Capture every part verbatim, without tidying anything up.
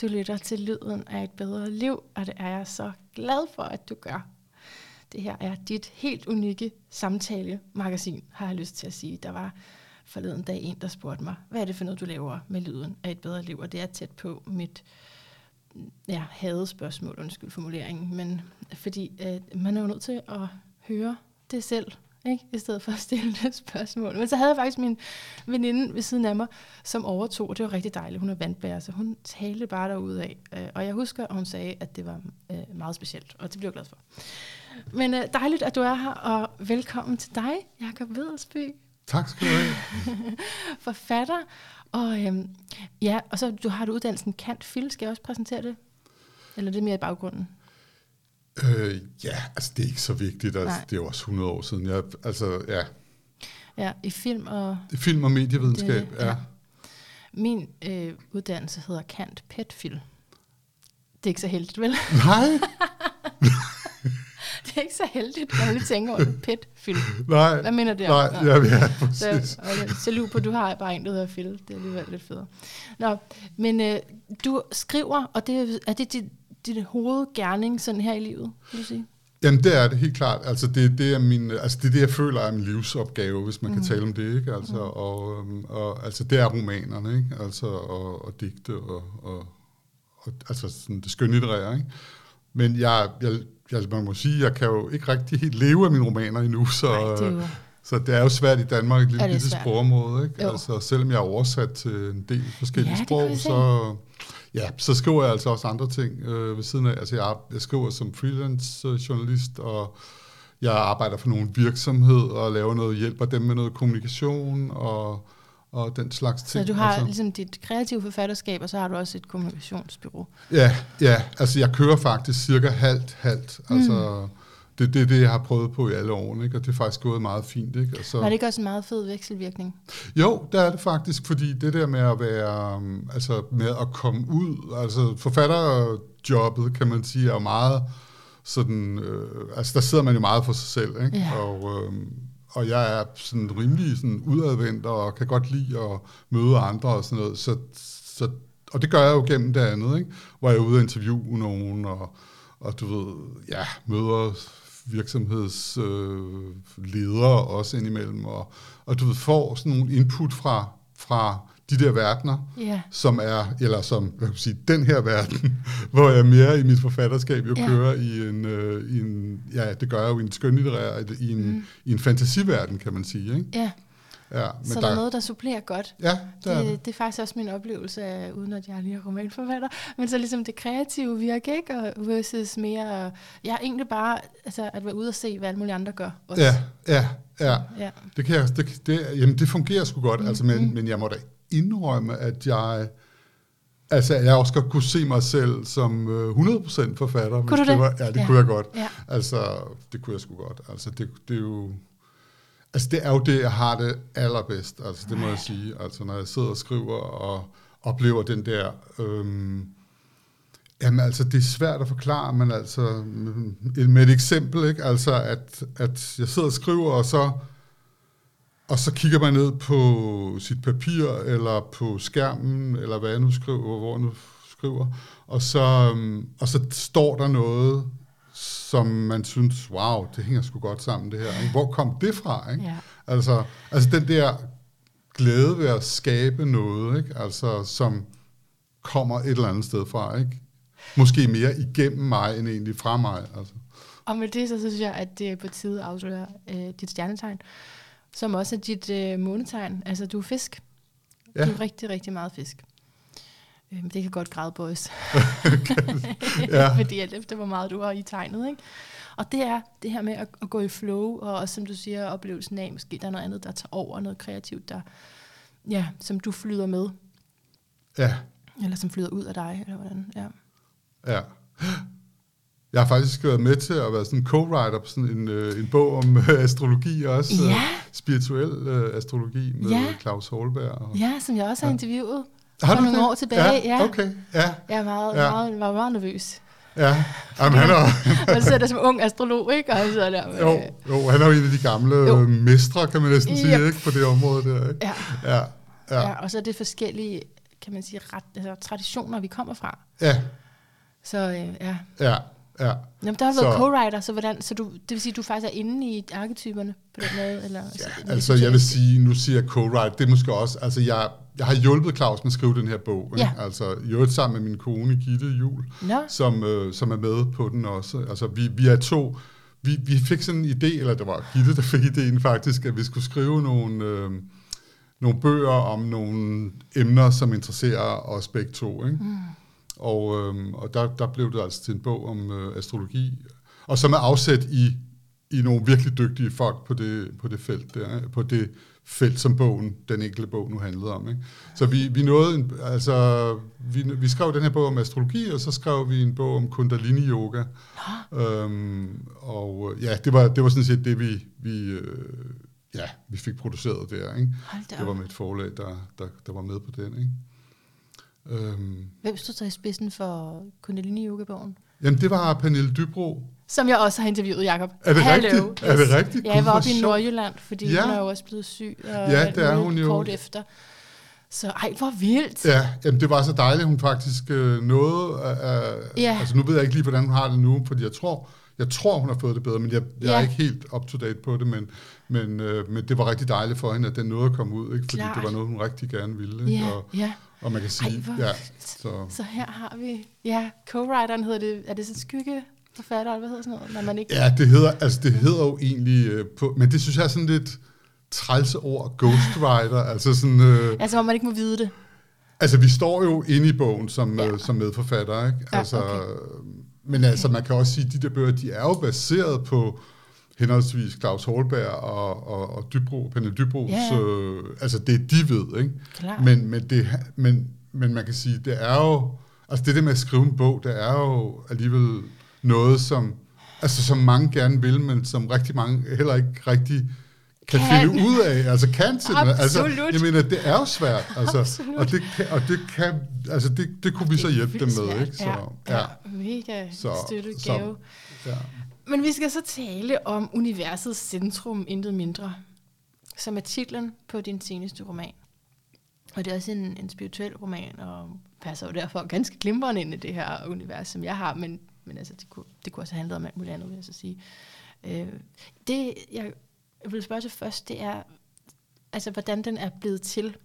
Du lytter til lyden af et bedre liv, og det er jeg så glad for, at du gør. Det her er dit helt unikke samtale-magasin, har jeg lyst til at sige. Der var forleden dag en, der spurgte mig, hvad er det for noget, du laver med lyden af et bedre liv? Og det er tæt på mit ja, hadespørgsmål, undskyld formuleringen, men fordi øh, man er jo nødt til at høre det selv, ikke? I stedet for at stille det spørgsmål. Men så havde jeg faktisk min veninde ved siden af mig, som overtog, det var rigtig dejligt, hun er vandbærer, så hun talte bare derudad. Øh, og jeg husker, at hun sagde, at det var øh, meget specielt, og det blev jeg glad for. Men øh, dejligt, at du er her, og velkommen til dig, Jakob Vedelsby. Tak skal du have. Forfatter, og øhm, ja, og så du har du uddannelsen Kant Fils, skal jeg også præsentere det? Eller det er mere i baggrunden? Øh, ja, altså det er ikke så vigtigt, altså, det er jo også hundrede år siden. Jeg, altså, ja. Ja, i film og... I film og medievidenskab, det, ja. ja. Min øh, uddannelse hedder Kant Petfil. Det er ikke så heldigt, vel? Nej! Det er ikke så heldigt, når jeg tænker over det. Petfil. Nej. Hvad mener det? Nej, ja, ja, præcis. Så lurer på, du har bare en, der hedder Phil. Det er alligevel lidt federe. Nå, men øh, du skriver, og det, er det dit, dit hovedgerning sådan her i livet, vil du sige? Jamen, det er det helt klart. Altså, det, det er min, altså, det er det, jeg føler er min livsopgave, hvis man mm. kan tale om det, ikke? Altså, mm. og, og, altså, det er romanerne, ikke? Altså, og, og digte, og, og, og altså, sådan det skønlitterære, ikke? Men jeg... jeg Altså, man må sige, jeg kan jo ikke rigtig helt leve af mine romaner endnu, så, nej, det jo... så det er jo svært i Danmark, et lille sprogområde, ikke? Jo. Altså, selvom jeg er oversat til en del forskellige ja, sprog, så, ja, så skriver jeg altså også andre ting øh, ved siden af. Altså, jeg, jeg skriver som freelance-journalist, og jeg arbejder for nogle virksomheder og laver noget, hjælper dem med noget kommunikation og, og den slags ting. Så du har altså ligesom dit kreative forfatterskab, og så har du også et kommunikationsbyrå. Ja, ja, altså jeg kører faktisk cirka halvt, halvt. Altså mm. det, det er det, jeg har prøvet på i alle årene, ikke? Og det er faktisk gået meget fint. Ikke? Og så... Var det ikke også en meget fed vekselvirkning? Jo, det er det faktisk, fordi det der med at være, altså med at komme ud, altså forfatterjobbet, kan man sige, er meget sådan, øh, altså der sidder man jo meget for sig selv, ikke? Ja. Og... Øh, og jeg er sådan rimelig sådan udadvendt og kan godt lide at møde andre og sådan noget. Så, så, og det gør jeg jo gennem det andet, ikke? Hvor jeg er ude og interviewe nogen, og, og du ved, ja, møder virksomhedsledere øh, også indimellem. Og, og du ved, får sådan nogle input fra, fra de der verdener, yeah. som er, eller som, hvad kan jeg sige, den her verden, hvor jeg mere i mit forfatterskab jo yeah. kører i en, øh, i en, ja, det gør jeg jo i en skønlitterær, i en, mm. i en fantasiverden, kan man sige, ikke? Yeah. Ja. Men så der, der er noget, der supplerer godt. Ja, det, er det. det er faktisk også min oplevelse af, uden at jeg lige er romanforfatter, men så ligesom det kreative virker, ikke? Og versus mere, ja, egentlig bare, altså at være ude og se, hvad alle mulige andre gør også. Ja, ja, ja. ja. Det kan jeg, det, det, jamen det fungerer sgu godt, mm-hmm. altså, men, men jeg må da indrømme, at jeg altså jeg også godt kunne se mig selv som hundrede procent forfatter. Kunne du det? det var, ja, det ja. kunne jeg godt. Ja. Altså, det kunne jeg sgu godt. Altså, det, det er jo... Altså, det er jo det, jeg har det allerbedst. Altså, det må jeg sige. Altså, når jeg sidder og skriver og oplever den der... Øhm, jamen, altså, det er svært at forklare, men altså... Med et eksempel, ikke? Altså, at, at jeg sidder og skriver, og så... Og så kigger man ned på sit papir, eller på skærmen, eller hvad jeg nu skriver, hvor jeg nu skriver, og så, og så står der noget, som man synes, wow, det hænger sgu godt sammen det her. Ikke? Hvor kom det fra? Ikke? Ja. Altså, altså den der glæde ved at skabe noget, ikke? Altså, som kommer et eller andet sted fra. Ikke? Måske mere igennem mig, end egentlig fra mig. Altså. Og med det, så synes jeg, at det er på tide at afsløre øh, dit stjernetegn, som også er dit øh, månetegn. Altså, du er fisk. Ja. Du er rigtig, rigtig meget fisk. Øh, men det kan godt græde, boys. ja. Fordi alt efter, hvor meget du har i tegnet, ikke? Og det er det her med at, at gå i flow, og også, som du siger, oplevelsen af, måske der er noget andet, der tager over, noget kreativt, der, ja, som du flyder med. Ja. Eller som flyder ud af dig, eller hvordan, ja. Ja. Jeg har faktisk været med til at være sådan en co-writer på sådan en, øh, en bog om øh, astrologi også. Ja. Øh, spirituel øh, astrologi med ja. Claus Houlberg. Og, ja, som jeg også har ja. interviewet har for nogle det? år tilbage. Ja, ja. Okay. Ja. Jeg var meget, ja. meget, meget, meget nervøs. Ja, jamen, han er... Man sidder der som ung astrolog, ikke? Og sidder der med, jo, jo, han er jo en af de gamle jo. mestre, kan man næsten sige, yep. ikke? På det område der, ikke? Ja. Ja, ja. ja og så er det forskellige... kan man sige, ret, altså, traditioner, vi kommer fra. Ja. Så øh, ja. Ja, ja. Jamen, der har været så co-writer, så, hvordan, så du, det vil sige, du faktisk er inde i arketyperne på den måde? Eller, ja, altså, altså jeg vil sige, nu siger jeg co-writer, det er måske også, altså jeg, jeg har hjulpet Claus med at skrive den her bog, ja. Ikke? Altså hjulpet sammen med min kone Gitte Juhl, no. som, øh, som er med på den også. Altså vi, vi er to, vi, vi fik sådan en idé, eller det var Gitte, der fik idéen faktisk, at vi skulle skrive nogle... Øh, nogle bøger om nogle emner, som interesserer os begge to. Ikke? Mm. Og, øhm, og der, der blev det altså til en bog om øh, astrologi, og som er afsat i, i nogle virkelig dygtige folk på det, på det felt, der, på det felt, som bogen, den enkelte bog nu handlede om. Ikke? Så vi, vi nåede, en, altså, vi, vi skrev den her bog om astrologi, og så skrev vi en bog om kundalini-yoga. Øhm, og ja, det var, det var sådan set det, vi... vi øh, Ja, vi fik produceret der, ikke? Det var med et forlag, der, der, der var med på den, ikke? Øhm. Hvem stod så i spidsen for Kundalini-yoga-bogen? Jamen, det var Pernille Dybro. Som jeg også har interviewet, Jakob. Er det Hallo. rigtigt? Er det rigtigt? Ja, jeg var oppe i Nordjylland, fordi ja. hun er jo også blevet syg, og ja, det er hun jo kort efter. Så ej, hvor vildt. Ja, jamen, det var så dejligt, hun faktisk øh, nåede. Øh, ja. Altså, nu ved jeg ikke lige, hvordan hun har det nu, fordi jeg tror... Jeg tror, hun har fået det bedre, men jeg, jeg ja. er ikke helt up-to-date på det, men, men, øh, men det var rigtig dejligt for hende, at den nåede at komme ud, ikke? Fordi Klar. det var noget, hun rigtig gerne ville. Ja, og, ja. og man kan sige... Ej, ja, så. så her har vi... Ja, co-writeren hedder det... Er det sådan skygge forfatter, hvad hedder sådan noget? Når man ikke... Ja, det hedder, altså, det hedder jo egentlig... Øh, på, men det synes jeg er sådan lidt trælse ord, ghostwriter, altså sådan... Øh, altså, hvor man ikke må vide det. Altså, vi står jo inde i bogen som, ja. øh, som medforfatter, ikke? Altså... Ja, okay. Men altså, man kan også sige, at de der bøger, de er jo baseret på henholdsvis Claus Houlberg og, og, og Dybro, Pernille Dybros, yeah. øh, altså det de ved, ikke? Men, men, det, men, men man kan sige, det er jo, altså det der med at skrive en bog, det er jo alligevel noget, som, altså som mange gerne vil, men som rigtig mange heller ikke rigtig kan, kan. finde ud af, altså kan simpelthen. Altså, jeg mener, det er jo svært, altså, og, det kan, og det kan, altså det, det kunne vi det så hjælpe dem med, ikke? Så, ja, ja, mega så, støttet gave. Så, ja. Men vi skal så tale om Universets Centrum, intet mindre, som er titlen på din seneste roman. Og det er også en, en spirituel roman, og passer jo derfor ganske glimrende ind i det her univers, som jeg har, men, men altså, det kunne, det kunne også have handlet om alt muligt andet, vil jeg så sige. Øh, det, jeg... Jeg vil spørge til først, det er, altså, hvordan den er blevet til.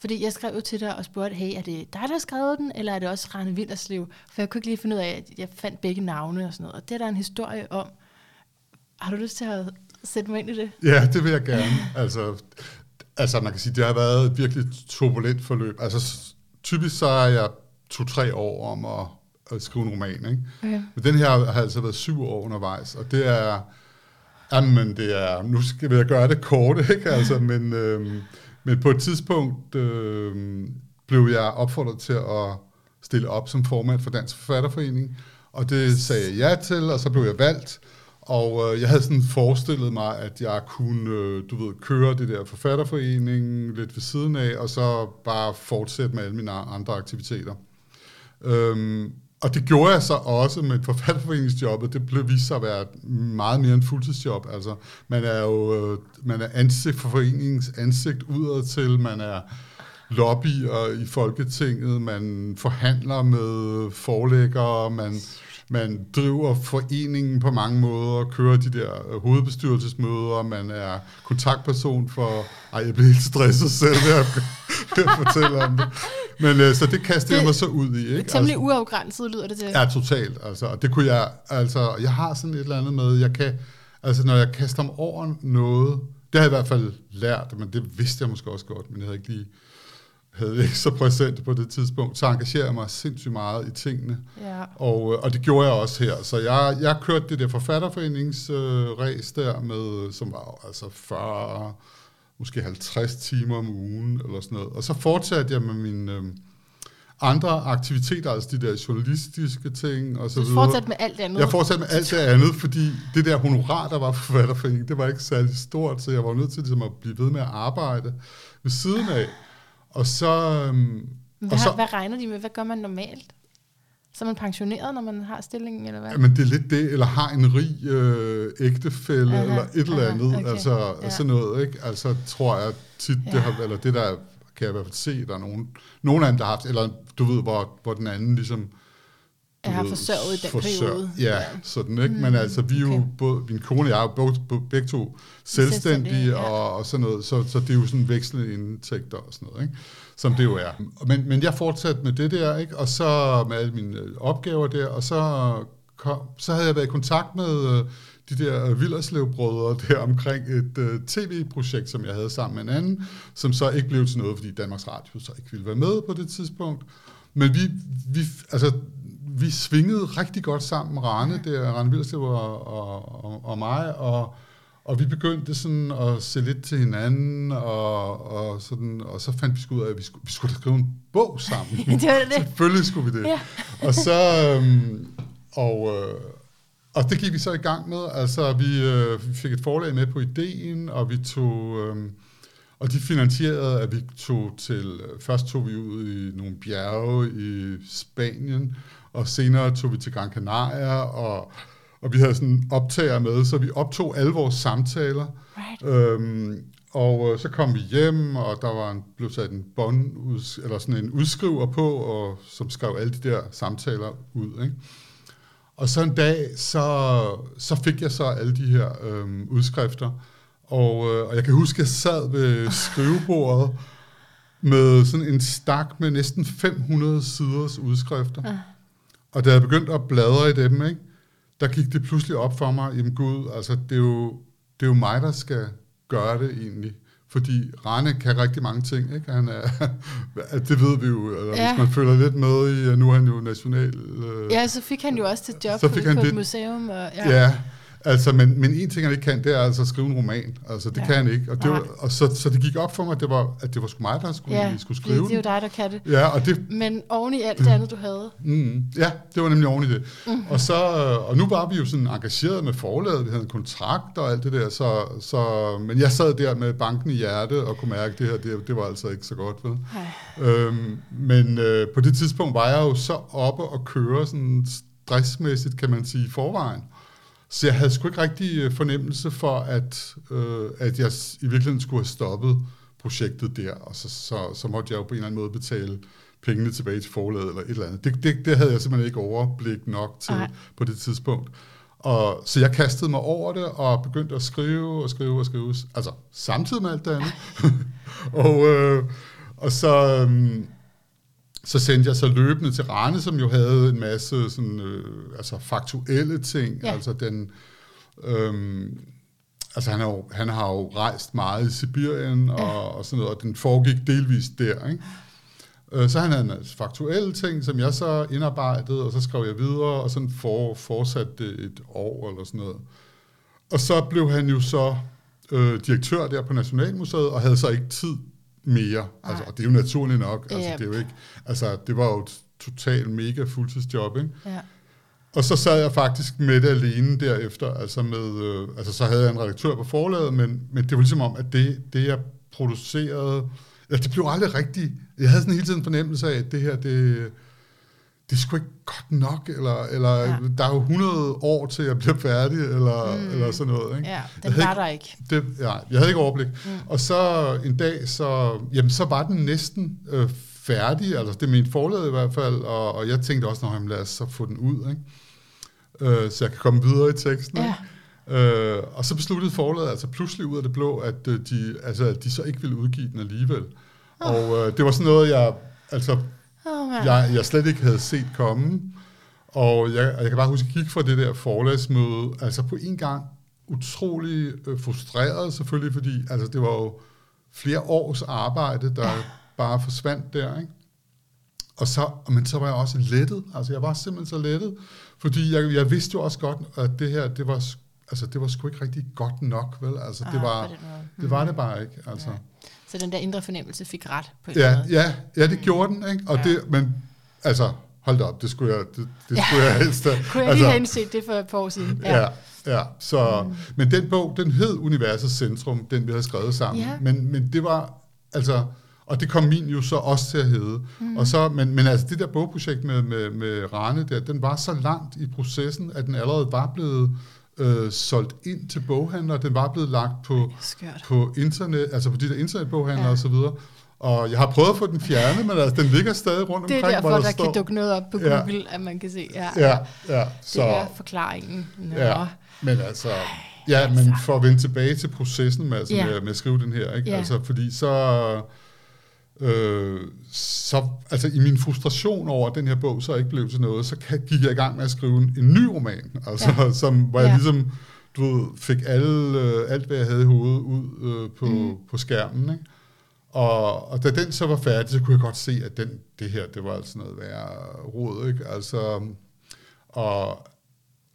Fordi jeg skrev jo til dig og spurgte, hey, er det dig, der har skrevet den, eller er det også Rane Vinderslev? For jeg kunne ikke lige finde ud af, at jeg fandt begge navne og sådan noget. Og det er der en historie om. Har du lyst til at sætte mig ind i det? Ja, det vil jeg gerne. altså, altså, man kan sige, det har været et virkelig turbulent forløb. Altså, typisk så er jeg to-tre år om at, at skrive en roman, ikke? Okay. Men den her har altså været syv år undervejs, og det er... Jamen, det er, nu skal jeg gøre det kort, ikke? Altså, men, øhm, men på et tidspunkt øhm, blev jeg opfordret til at stille op som formand for Dansk Forfatterforening, og det sagde jeg ja til, og så blev jeg valgt, og øh, jeg havde sådan forestillet mig, at jeg kunne, øh, du ved, køre det der forfatterforening lidt ved siden af, og så bare fortsætte med alle mine andre aktiviteter. Øhm, Og det gjorde jeg så også med forfatterforeningsjobbet. Det blev vist sig at være meget mere en fuldtidsjob. Altså, man er jo man er ansigt for foreningens ansigt udad til, man er lobbyer i Folketinget, man forhandler med forlæggere, man, man driver foreningen på mange måder, kører de der hovedbestyrelsesmøder, man er kontaktperson for... Ej, jeg blev helt stresset selv, jeg fortæller om det. Men øh, så det kastede det, jeg mig så ud i, ikke? Det er temmelig altså, uafgrænset, lyder det til. Ja, totalt. Altså, og det kunne jeg, altså, jeg har sådan et eller andet med, jeg kan, altså når jeg kaster mig over noget, det har jeg i hvert fald lært, men det vidste jeg måske også godt, men jeg havde ikke lige, havde ikke så præsent på det tidspunkt, så engagerer jeg mig sindssygt meget i tingene, ja. og, og det gjorde jeg også her. Så jeg, jeg kørte det der forfatterforeningsræs øh, der med, som var altså fyrre måske halvtreds timer om ugen, eller sådan noget. Og så fortsatte jeg med mine øh, andre aktiviteter, altså de der journalistiske ting, og så videre. Du fortsatte med alt det andet? Jeg fortsatte med alt det andet, fordi det der honorar, der var for forfatterforeningen, det var ikke særlig stort, så jeg var nødt til ligesom, at blive ved med at arbejde ved siden af. Og så... Øh, hvad, og så hvad regner de med? Hvad gør man normalt? Så er man pensioneret, når man har stillingen, eller hvad? Jamen, det er lidt det, eller har en rig øh, ægtefælle, aha, eller et aha, eller andet, okay, altså ja. sådan noget, ikke? Altså, tror jeg tit, ja. det har, eller det der kan jeg i hvert fald se, der er nogen, nogen af dem, der har haft, eller du ved, hvor, hvor den anden ligesom... Jeg har forsørget i den periode. Ja, ja, sådan, ikke? Men altså, vi er okay. jo, både, min kone og jeg er jo begge to selvstændige, selvstændige ja. og, og sådan noget, så, så det er jo sådan vekslende indtægter og sådan noget, ikke? Som ja. det jo er. Men, men jeg fortsatte med det der, ikke? Og så med alle mine opgaver der, og så, kom, så havde jeg været i kontakt med de der Vilderslev-brødre der omkring et uh, tv-projekt, som jeg havde sammen med en anden, som så ikke blev til noget, fordi Danmarks Radio så ikke ville være med på det tidspunkt. Men vi, vi altså... vi svingede rigtig godt sammen, Rane, ja. der, Rane Vinderslev og, og, og, og mig, og, og vi begyndte sådan at se lidt til hinanden, og, og, sådan, og så fandt vi sgu ud af, at vi skulle, vi skulle skrive en bog sammen. Det var det. Selvfølgelig skulle vi det. Ja. Og så, øhm, og, øh, og det gik vi så i gang med, altså vi, øh, vi fik et forlag med på ideen, og vi tog... Øh, Og de finansierede, at vi tog til... Først tog vi ud i nogle bjerge i Spanien, og senere tog vi til Gran Canaria, og, og vi havde sådan optager med, så vi optog alle vores samtaler. Right. Øhm, og så kom vi hjem, og der var en, blev sat en bånd, eller sådan en udskriver på, og, som skrev alle de der samtaler ud, ikke? Og så en dag, så, så fik jeg så alle de her øhm, udskrifter, Og, øh, og jeg kan huske, at jeg sad ved skrivebordet med sådan en stak med næsten fem hundrede siders udskrifter. Uh. Og da jeg begyndte at bladre i dem, ikke, der gik det pludselig op for mig, jamen gud, altså det er, jo, det er jo mig, der skal gøre det egentlig. Fordi Rane kan rigtig mange ting, ikke? Han er, det ved vi jo, eller ja. hvis man følger lidt med i, nu er han jo national... Øh, ja, så fik han jo også det job på, på det, et museum. Og, ja. ja. Altså, men, men en ting, han ikke kan, det er altså at skrive en roman. Altså, det ja. kan han ikke. Og, det var, og så, så det gik op for mig, at det var, at det var sgu mig, der skulle, ja, skulle skrive det. Ja, det er jo dig, der kan det. Ja, og det men oven i alt det andet, du havde. Mm, ja, det var nemlig oven i det. Mm-hmm. Og, så, og nu var vi jo sådan engageret med forlaget, vi havde en kontrakt og alt det der, så, så, men jeg sad der med banken i hjertet og kunne mærke, at det her, det, det var altså ikke så godt, vel? Øhm, men øh, på det tidspunkt var jeg jo så oppe og køre sådan stressmæssigt, kan man sige, i forvejen. Så jeg havde sgu ikke rigtig fornemmelse for, at, øh, at jeg i virkeligheden skulle have stoppet projektet der, og så, så, så måtte jeg jo på en eller anden måde betale pengene tilbage til forlaget eller et eller andet. Det, det, det havde jeg simpelthen ikke overblik nok til Ej. på det tidspunkt. Og, så jeg kastede mig over det og begyndte at skrive og skrive og skrive, altså samtidig med alt det andet. og, øh, og så... Øh, Så sendte jeg så løbende til Rane, som jo havde en masse sådan, øh, altså faktuelle ting. Ja. Altså, den, øh, altså han, jo, han har jo rejst meget i Sibirien og, ja. og sådan noget, og den foregik delvis der, ikke? Så han havde en altså faktuelle ting, som jeg så indarbejdede, og så skrev jeg videre, og sådan for, fortsatte det et år eller sådan noget. Og så blev han jo så øh, direktør der på Nationalmuseet, og havde så ikke tid mere, altså, og det er jo naturligt nok, altså, yep. det er jo ikke, altså, det var jo et totalt mega fuldtidsjob, ikke? Ja. Og så sad jeg faktisk med det alene derefter, altså med, øh, altså så havde jeg en redaktør på forlaget, men, men det var ligesom om, at det, det jeg producerede, altså, det blev aldrig rigtigt, jeg havde sådan hele tiden fornemmelse af, at det her, det, det er sgu ikke godt nok, eller, eller ja. der er jo hundrede år til, jeg bliver færdig, eller, mm. eller sådan noget. Ikke? Ja, den var der ikke. Det, ja, jeg havde ikke overblik. Mm. Og så en dag, så, jamen, så var den næsten øh, færdig, altså det mente forlaget i hvert fald, og, og jeg tænkte også, når lad os så få den ud, ikke? Øh, så jeg kan komme videre i teksten. Ja. Øh, og så besluttede forlaget altså pludselig ud af det blå, at, øh, de, altså, at de så ikke ville udgive den alligevel. Oh. Og øh, det var sådan noget, jeg... altså Oh, jeg, jeg slet ikke havde set komme, og jeg, jeg kan bare huske, at jeg gik fra det der forlagsmøde, altså på en gang utrolig frustreret selvfølgelig, fordi altså, det var jo flere års arbejde, der ja. bare forsvandt der, ikke? Og så, men så var jeg også lettet, altså jeg var simpelthen så lettet, fordi jeg, jeg vidste jo også godt, at det her, det var, altså, det var sgu ikke rigtig godt nok, vel? Altså, ah, det, var, det, var. Hmm. det var det bare ikke, altså. Ja. Så den der indre fornemmelse fik ret på en ja, måde. Ja, ja, det gjorde den, ikke? Og ja. det, men altså, hold da op, det skulle jeg, det, det ja. skulle jeg helst. Kunne jeg altså, lige have indset det for et par år siden? Ja, ja. ja så, mm. Men den bog, den hed Universets Centrum, den vi havde skrevet sammen. Ja. Men, men det var, altså, og det kom min jo så også til at hedde. Mm. Og så, men, men altså, det der bogprojekt med, med, med Rane der, den var så langt i processen, at den allerede var blevet... Øh, solgt ind til boghandlere, den var blevet lagt på, på internet, altså på de der internetboghandlere ja. og så videre, Og jeg har prøvet at få den fjernet, men altså, den ligger stadig rundt omkring. Det er derfor, der, der står... kan dukke noget op på Google, ja. At man kan se. Ja, ja, ja. Så... det er forklaringen. Nå. Ja, men altså... Ja, men altså. For at vende tilbage til processen med, altså, ja. med, med at skrive den her, ikke? Ja. Altså, fordi så... Øh, så altså, i min frustration over, at den her bog så ikke blev til noget, så gik jeg i gang med at skrive en, en ny roman, altså, ja. Som, hvor jeg ja. ligesom... du ved, fik alle, øh, alt, hvad jeg havde i hovedet ud øh, på, mm. på skærmen, ikke? Og, og da den så var færdig, så kunne jeg godt se, at den, det her, det var altså noget værre rod, ikke? Altså, og,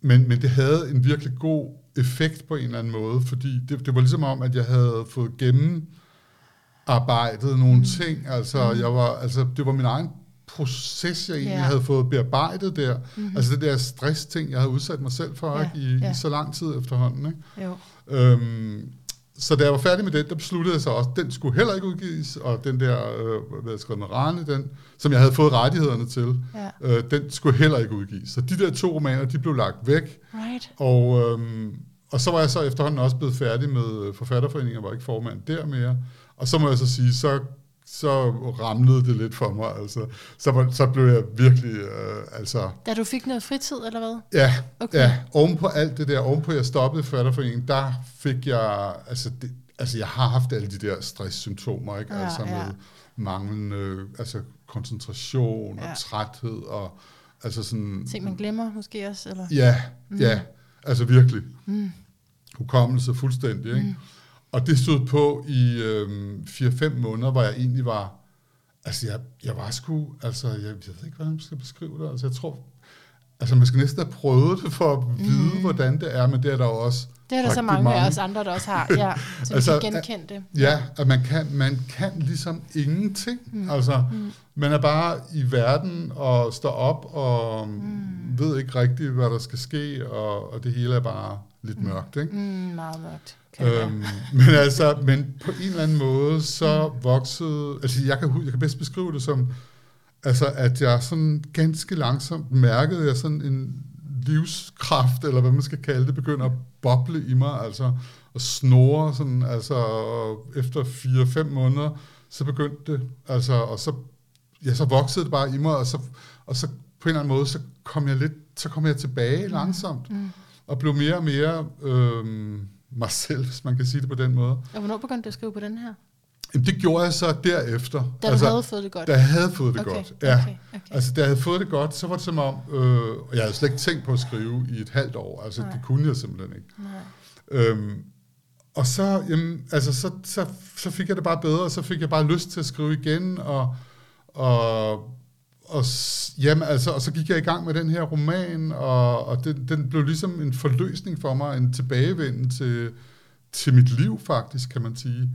men, men det havde en virkelig god effekt på en eller anden måde, fordi det, det var ligesom om, at jeg havde fået gennemarbejdet nogle mm. ting, altså, mm. jeg var, altså det var min egen proces, jeg egentlig yeah. havde fået bearbejdet der. Mm-hmm. Altså det der stress-ting, jeg havde udsat mig selv for yeah, i, yeah. i så lang tid efterhånden. Ikke? Jo. Øhm, så da jeg var færdig med den, der besluttede jeg så også, den skulle heller ikke udgives, og den der, øh, hvad jeg skrev med Rane, den, som jeg havde fået rettighederne til, yeah. øh, den skulle heller ikke udgives. Så de der to romaner, de blev lagt væk. Right. Og, øhm, og så var jeg så efterhånden også blevet færdig med Forfatterforeningen, jeg var ikke formand der mere. Og så må jeg så sige, så så ramlede det lidt for mig, altså. Så, så blev jeg virkelig, øh, altså... Da du fik noget fritid, eller hvad? Ja, okay. Ja. Ovenpå alt det der, ovenpå jeg stoppede Forfatterforeningen, der fik jeg, altså, det, altså jeg har haft alle de der stresssymptomer, ikke? Ja, altså med ja. manglende, altså koncentration ja. og træthed og, altså sådan... Ting, man glemmer måske også, eller? Ja, mm. ja, altså virkelig. Mm. Hukommelse fuldstændig, ikke? Mm. Og det stod på i fire-fem øh, måneder, hvor jeg egentlig var, altså jeg, jeg var sgu, altså jeg, jeg ved ikke, hvordan man skal beskrive det, altså jeg tror, altså man skal næsten have prøvet det for at vide, mm. hvordan det er, men det er der også. Det er der så mange af os andre, der også har, ja, så altså, vi kan genkende det. Ja, at man kan, man kan ligesom ingenting, mm. altså mm. man er bare i verden og står op og mm. ved ikke rigtigt, hvad der skal ske, og, og det hele er bare lidt mm. mørkt, ikke? Mm, meget mørkt. øhm, men altså, men på en eller anden måde, så voksede, altså jeg kan, jeg kan bedst beskrive det som, altså at jeg sådan ganske langsomt mærkede, jeg sådan en livskraft, eller hvad man skal kalde det, begynder at boble i mig, altså og snore sådan, altså efter fire-fem måneder, så begyndte det, altså, og så, ja, så voksede det bare i mig, og så, og så på en eller anden måde, så kom jeg lidt, så kom jeg tilbage langsomt, mm. og blev mere og mere, øhm, mig selv, hvis man kan sige det på den måde. Og hvornår begyndte du at skrive på den her? Jamen, det gjorde jeg så derefter. Da du altså, havde fået det godt? Da jeg havde fået det okay, godt, ja. Okay, okay. Altså, da jeg havde fået det godt, så var det som om, øh, og jeg havde slet ikke tænkt på at skrive i et halvt år, altså Nej. Det kunne jeg simpelthen ikke. Øhm, og så, jamen, altså, så, så, så fik jeg det bare bedre, og så fik jeg bare lyst til at skrive igen, og, og, og, jamen, altså, og så gik jeg i gang med den her roman, og, og den, den blev ligesom en forløsning for mig, en tilbagevenden til, til mit liv faktisk, kan man sige.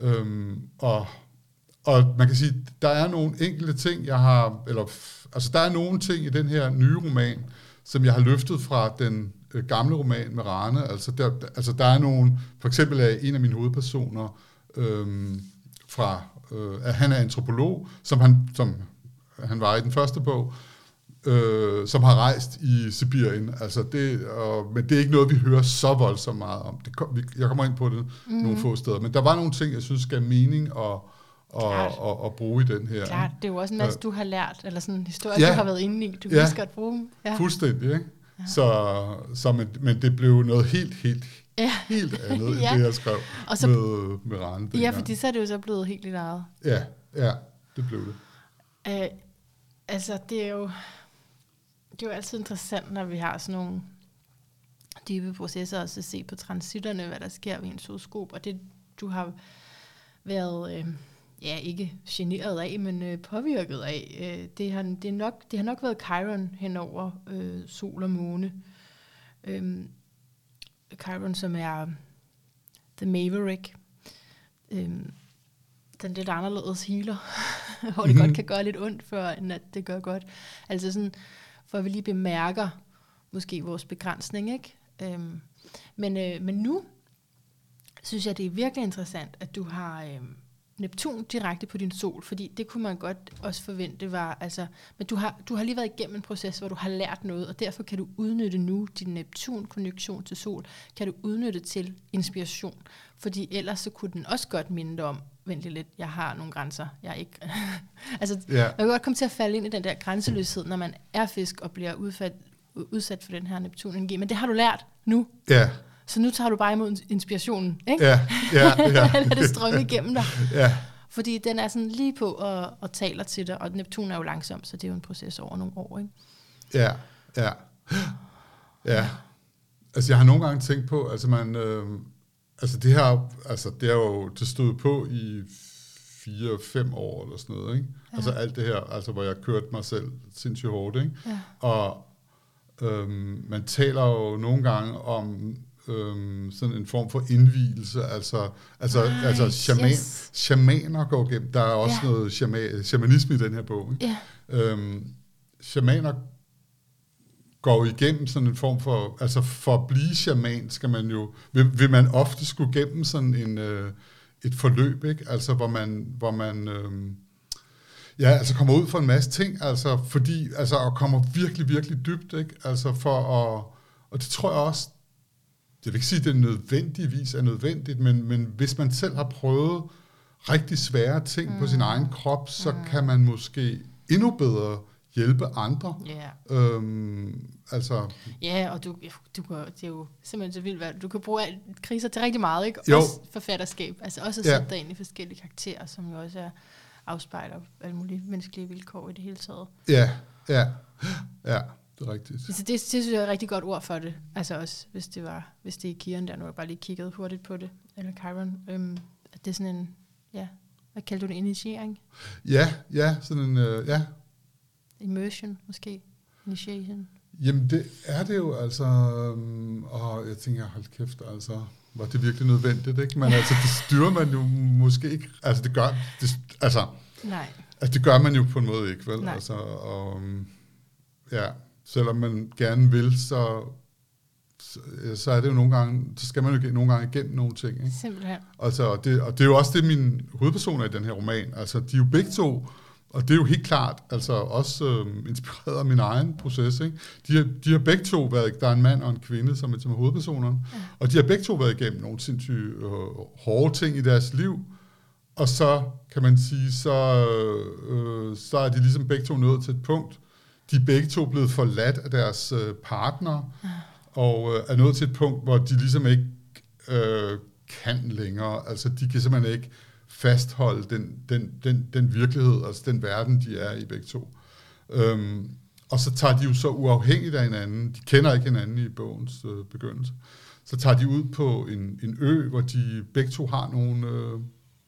Øhm, og, og man kan sige, der er nogle enkelte ting, jeg har, eller, altså der er nogle ting i den her nye roman, som jeg har løftet fra den øh, gamle roman med Rane, altså der, altså der er nogle, for eksempel er en af mine hovedpersoner, øh, fra, øh, han er antropolog, som han, som han var i den første bog, øh, som har rejst i Sibirien. Altså det, og, men det er ikke noget, vi hører så voldsomt meget om. Det kom, vi, jeg kommer ind på det mm. nogle få steder, men der var nogle ting, jeg synes gav mening at, at, at, at bruge i den her. Klart, det er jo også en masse, du har lært, eller sådan en historie, ja. Du har været inde i, du ja. Kan godt bruge dem. Ja, fuldstændig, ikke? Ja. Så, så men, men det blev noget helt, helt, ja. Helt andet, ja. End det, jeg skrev og så, med, med Rane. Ja, fordi så er det jo så blevet helt lidt eget. Ja, ja, det blev det. Øh, altså, det er, jo, det er jo altid interessant, når vi har sådan nogle dybe processer, også at se på transitterne, hvad der sker ved ens horoskop, og det, du har været, øh, ja, ikke generet af, men øh, påvirket af, øh, det, har, det, er nok, det har nok været Chiron henover øh, sol og måne. Øh, Chiron, som er The Maverick, øh, den lidt anderledes healer, hvor det mm-hmm. godt kan gøre lidt ondt, før end at det gør godt. Altså sådan, for at vi lige bemærker måske vores begrænsning, ikke? Øhm, men, øh, men nu synes jeg, det er virkelig interessant, at du har, øh, Neptun direkte på din sol, fordi det kunne man godt også forvente var, altså, men du har, du har lige været igennem en proces, hvor du har lært noget, og derfor kan du udnytte nu din Neptun-konnektion til sol, kan du udnytte til inspiration, fordi ellers så kunne den også godt minde om, vent lidt, jeg har nogle grænser, jeg ikke, altså, yeah. man kan godt komme til at falde ind i den der grænseløshed, når man er fisk og bliver udfat, udsat for den her Neptun-energi, men det har du lært nu. Ja. Yeah. Så nu tager du bare imod inspirationen, ikke? Ja, ja, ja. Lad det strømme igennem dig. Ja. Fordi den er sådan lige på og, og taler til dig, og Neptun er jo langsom, så det er jo en proces over nogle år, ikke? Ja, ja. Ja. Altså, jeg har nogle gange tænkt på, altså man, øh, altså det her, altså det er jo, det stod på i fire, fem år eller sådan noget, ikke? Ja. Altså alt det her, altså hvor jeg kørte mig selv sindssygt hårdt, ikke? Ja. Og øh, man taler jo nogle gange om Øhm, sådan en form for indvielse, altså, altså, nice, altså shaman, yes. shamaner går gennem, der er også yeah. noget shama, shamanisme i den her bog, ikke? Yeah. Øhm, shamaner går igennem sådan en form for, altså for at blive shaman, skal man jo, vil, vil man ofte skulle gennem sådan en, øh, et forløb, ikke? Altså hvor man, hvor man øh, ja, altså kommer ud for en masse ting, altså fordi, altså og kommer virkelig, virkelig dybt, ikke? Altså for at, og det tror jeg også, jeg vil ikke sige, at det nødvendigvis er nødvendigt, men, men hvis man selv har prøvet rigtig svære ting mm. på sin egen krop, så mm. kan man måske endnu bedre hjælpe andre. Yeah. Øhm, altså. Ja, yeah, og du, du kan, det er jo simpelthen så vildt, du kan bruge kriser til rigtig meget, ikke? Jo. Også forfatterskab, altså også at sætte yeah. dig ind i forskellige karakterer, som jo også er afspejler alle mulige menneskelige vilkår i det hele taget. Ja, ja, ja. Det er rigtigt. Så det, det synes jeg er et rigtig godt ord for det. Altså også, hvis det var, hvis det er Kiron der, nu har jeg bare lige kigget hurtigt på det, eller Chiron, øhm, at det er sådan en, ja, hvad kalder du det, initiering? Ja, ja, sådan en, øh, ja. Immersion, måske? Initiation? Jamen, det er det jo, altså, øhm, og jeg tænker, hold kæft, altså, var det virkelig nødvendigt, ikke? Men altså, det styrer man jo måske ikke, altså, det gør, det, altså, nej. Altså, det gør man jo på en måde ikke, vel? Nej. Altså, og, ja. Selvom man gerne vil, så, så er det jo nogle gange, så skal man jo nogle gange igennem nogle ting, ikke? Simpelthen. Altså, og, det, og det er jo også det, mine hovedpersoner i den her roman, altså de er jo begge to, og det er jo helt klart, altså også øh, inspireret af min egen proces, ikke? De har, de har begge to været, der er en mand og en kvinde, som er, som er hovedpersonerne, ja. Og de har begge to været igennem nogle sindssygt øh, hårde ting i deres liv, og så kan man sige, så, øh, så er de ligesom begge to nået til et punkt. De er begge to blevet forladt af deres øh, partner, ja. og øh, er nået til et punkt, hvor de ligesom ikke øh, kan længere. Altså, de kan simpelthen ikke fastholde den, den, den, den virkelighed, altså den verden, de er i begge to. Øhm, og så tager de jo så uafhængigt af hinanden, de kender ikke hinanden i bogens øh, begyndelse, så tager de ud på en, en ø, hvor de begge to har nogle... Øh,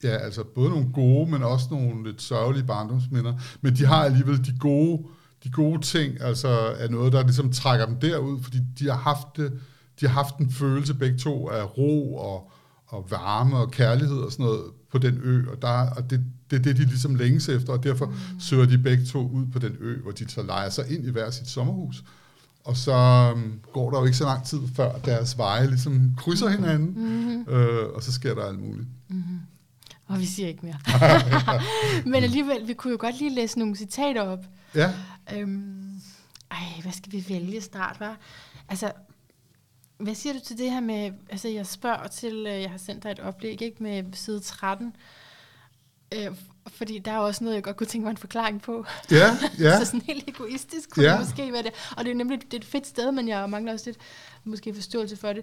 ja, altså både nogle gode, men også nogle lidt sørgelige barndomsminder, men de har alligevel de gode... De gode ting altså, er noget, der ligesom trækker dem derud, fordi de har haft, det, de har haft en følelse begge to af ro og, og varme og kærlighed og sådan noget på den ø, og, der, og det, det er det, de ligesom længes efter, og derfor mm. søger de begge to ud på den ø, hvor de så lejer sig ind i hver sit sommerhus. Og så um, går der jo ikke så lang tid, før deres veje ligesom krydser hinanden, mm-hmm. øh, og så sker der alt muligt. Mm-hmm. Og vi siger ikke mere. Men alligevel, vi kunne jo godt lige læse nogle citater op. Ja. Øhm, ej, hvad skal vi vælge snart, hva'? Altså, hvad siger du til det her med, altså jeg spørger til, jeg har sendt dig et oplæg, ikke, med side tretten, øh, fordi der er også noget, jeg godt kunne tænke mig en forklaring på. Ja, ja. Så sådan helt egoistisk kunne ja. det måske være det. Og det er nemlig det er et fedt sted, men jeg mangler også lidt måske forståelse for det.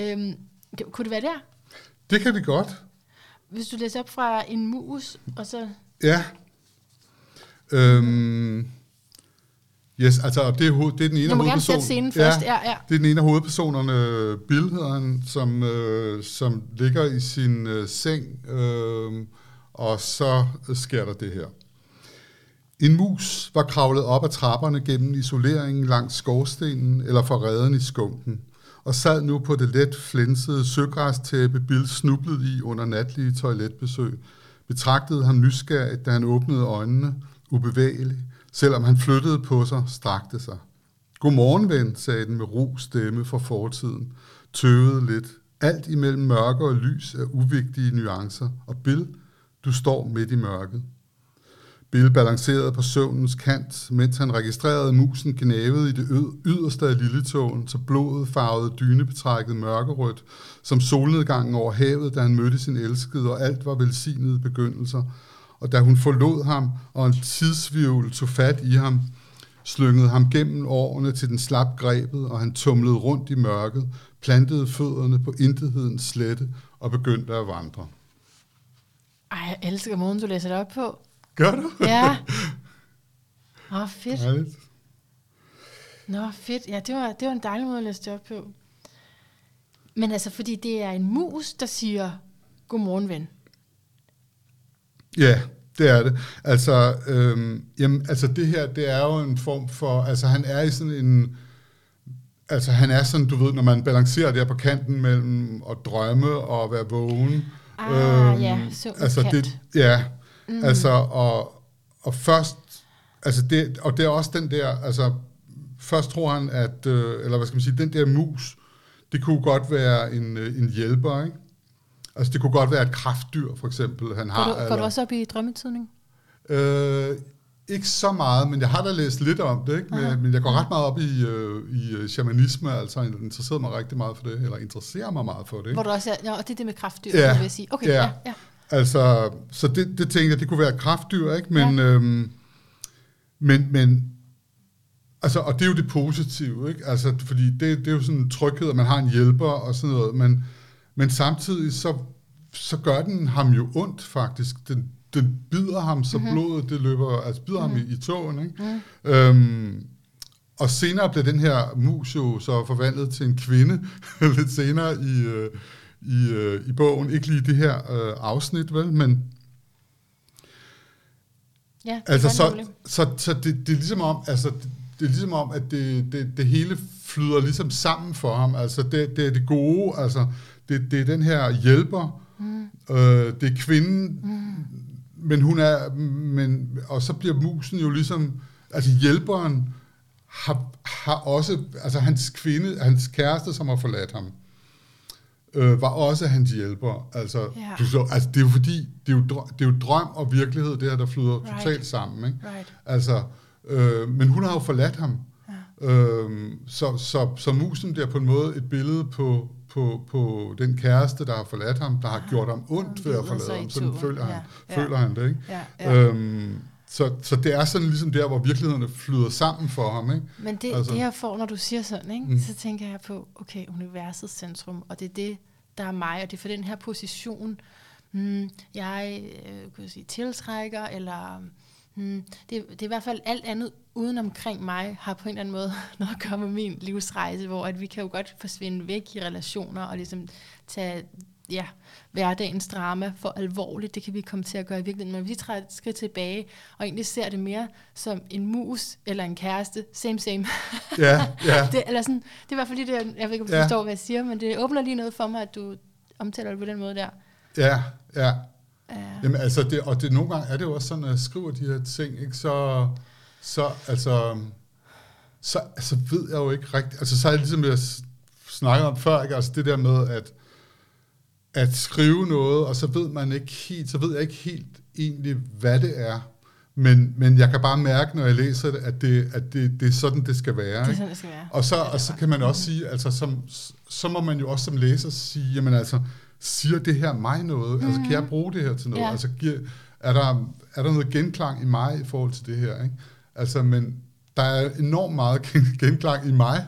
Øhm, kunne det være der? Det kan det godt. Hvis du læser op fra en mus, og så... Ja. Øhm, yes, altså, det er, ho- det er den ene af hovedpersonen. Ja, ja, ja. Det er den ene af hovedpersonerne, Bill hedder han, som, øh, som ligger i sin øh, seng, øh, og så sker der det her. En mus var kravlet op ad trapperne gennem isoleringen langs skorstenen eller fra reden i skunken, og sad nu på det let flinsede søgræstæppe, Bill snublede i under natlige toiletbesøg, betragtede ham nysgerrigt, da han åbnede øjnene, ubevægelig, selvom han flyttede på sig, strakte sig. Godmorgen, ven, sagde den med ro stemme fra fortiden, tøvede lidt. Alt imellem mørke og lys er uvigtige nuancer, og Bill, Du står midt i mørket. Bill balancerede på søvnens kant, mens han registrerede musen gnavede i det yderste af lilletåen, så blodet farvede dynebetrækket mørkerødt, som solnedgangen over havet, da han mødte sin elskede, og alt var velsignede begyndelser. Og da hun forlod ham, og en tidsvivl tog fat i ham, slyngede ham gennem årene til den slap grebet, og han tumlede rundt i mørket, plantede fødderne på intethedens slette og begyndte at vandre. Ej, jeg elsker måden, du læser det op på. Gør du? Ja. Åh, oh, fedt. Dejligt. Nå, fedt. Ja, det var, det var en dejlig måde at læse det op på. Men altså, fordi det er en mus, der siger, godmorgen, ven. Ja, det er det. Altså, øhm, jamen, altså, det her, det er jo en form for, altså, han er i sådan en, altså, han er sådan, du ved, når man balancerer der på kanten mellem at drømme og at være vågen. Ah, øhm, ja, så altså, det, ja, Mm. Altså, og, og først, altså det, og det er også den der, altså, først tror han, at, øh, eller hvad skal man sige, den der mus, det kunne godt være en, øh, en hjælper, ikke? Altså, det kunne godt være et kraftdyr, for eksempel, han har. Går du, eller, går du også op i drømmetydning? Øh, ikke så meget, men jeg har da læst lidt om det, ikke? Men, men jeg går ret meget op i, øh, i shamanisme, altså, jeg interesserer mig rigtig meget for det, eller interesserer mig meget for det, ikke? Hvor du også er, ja, og det er det med kraftdyr, ja, vil jeg sige. Okay, ja, ja. ja. Altså, så det, det tænkte jeg, det kunne være et kraftdyr, ikke? Men, ja. øhm, men, men, altså, og det er jo det positive, ikke? Altså, fordi det, det er jo sådan en tryghed, at man har en hjælper og sådan noget, men, men samtidig så, så gør den ham jo ondt, faktisk. Den, den bider ham, så mm-hmm. blodet, det løber, altså bider mm-hmm. ham i, i tåen, ikke? Mm-hmm. Øhm, og senere blev den her mus jo så forvandlet til en kvinde, lidt senere i... Øh, I, øh, i bogen, ikke lige det her øh, afsnit, vel, men ja, altså så, så, så det, det er ligesom om, altså det, det er ligesom om, at det, det, det hele flyder ligesom sammen for ham, altså det, det er det gode, altså det, det er den her hjælper, mm. øh, det er kvinden, mm. men hun er, men, og så bliver musen jo ligesom, altså hjælperen har, har også, altså hans kvinde, hans kæreste, som har forladt ham, var også hans hjælper. Altså, yeah. du så, altså det er jo fordi, det er jo, drøm, det er jo drøm og virkelighed, det her, der flyder right. totalt sammen. Ikke? Right. Altså, øh, men hun har jo forladt ham. Yeah. Øh, så, så, så musen bliver på en måde et billede på, på, på den kæreste, der har forladt ham, der har ah, gjort ham ondt ved at forlade ham. Sådan føler han, yeah. føler yeah. han det, ikke? Yeah. Yeah. Øhm, så, så det er sådan ligesom der, hvor virkeligheden flyder sammen for ham, ikke? Men det, altså. det her får, når du siger sådan, ikke? Mm. Så tænker jeg på, okay, universets centrum, og det er det, der er mig, og det er for den her position, hmm, jeg øh, kan sige, tiltrækker, eller hmm, det, det er i hvert fald alt andet uden omkring mig, har på en eller anden måde noget at gøre med min livsrejse, hvor at vi kan jo godt forsvinde væk i relationer, og ligesom tage... ja, hverdagens drama for alvorligt, det kan vi komme til at gøre i virkeligheden. Men vi træder et skridt tilbage, og egentlig ser det mere som en mus eller en kæreste. Same, same. Ja, ja. Det, eller sådan, det er i hvert fald lige det, jeg ved ikke, om du forstår, hvad jeg siger, men det åbner lige noget for mig, at du omtaler det på den måde der. Ja, ja. ja. Jamen altså, det, og det, nogle gange er det jo også sådan, at jeg skriver de her ting, ikke? Så, så, altså, så altså, ved jeg jo ikke rigtigt. Altså, så er det ligesom, jeg snakkede om før, ikke? Altså, det der med, at at skrive noget, og så ved man ikke helt, så ved jeg ikke helt egentlig, hvad det er. Men, men jeg kan bare mærke, når jeg læser det, at det, at det, det er sådan, det skal være. Det er sådan, det skal være. Og så, og så kan man også sige, altså, som, så må man jo også som læser sige, jamen altså, siger det her mig noget? Mm-hmm. Altså, kan jeg bruge det her til noget? Ja. Altså, er der, er der noget genklang i mig i forhold til det her? Ikke? Altså, men der er enormt meget genklang i mig,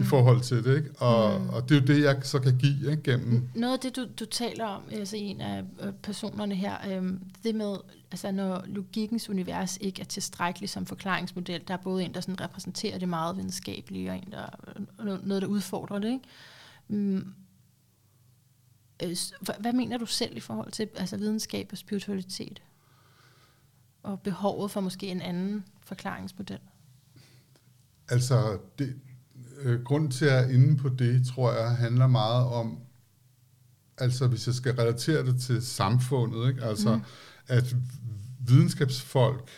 i forhold til det, ikke? Og, mm. og det er jo det, jeg så kan give, ikke? Gennem... Noget af det, du, du taler om, altså en af personerne her, øhm, det med, altså når logikkens univers ikke er tilstrækkelig som forklaringsmodel, der er både en, der sådan repræsenterer det meget videnskabelige, og en, der noget, der udfordrer det, ikke? Mm. Hvad mener du selv i forhold til altså videnskab og spiritualitet? Og behovet for måske en anden forklaringsmodel? Altså, det... Grunden til, at jeg er inde på det, tror jeg, handler meget om, altså hvis jeg skal relatere det til samfundet, ikke? Altså mm. at videnskabsfolk,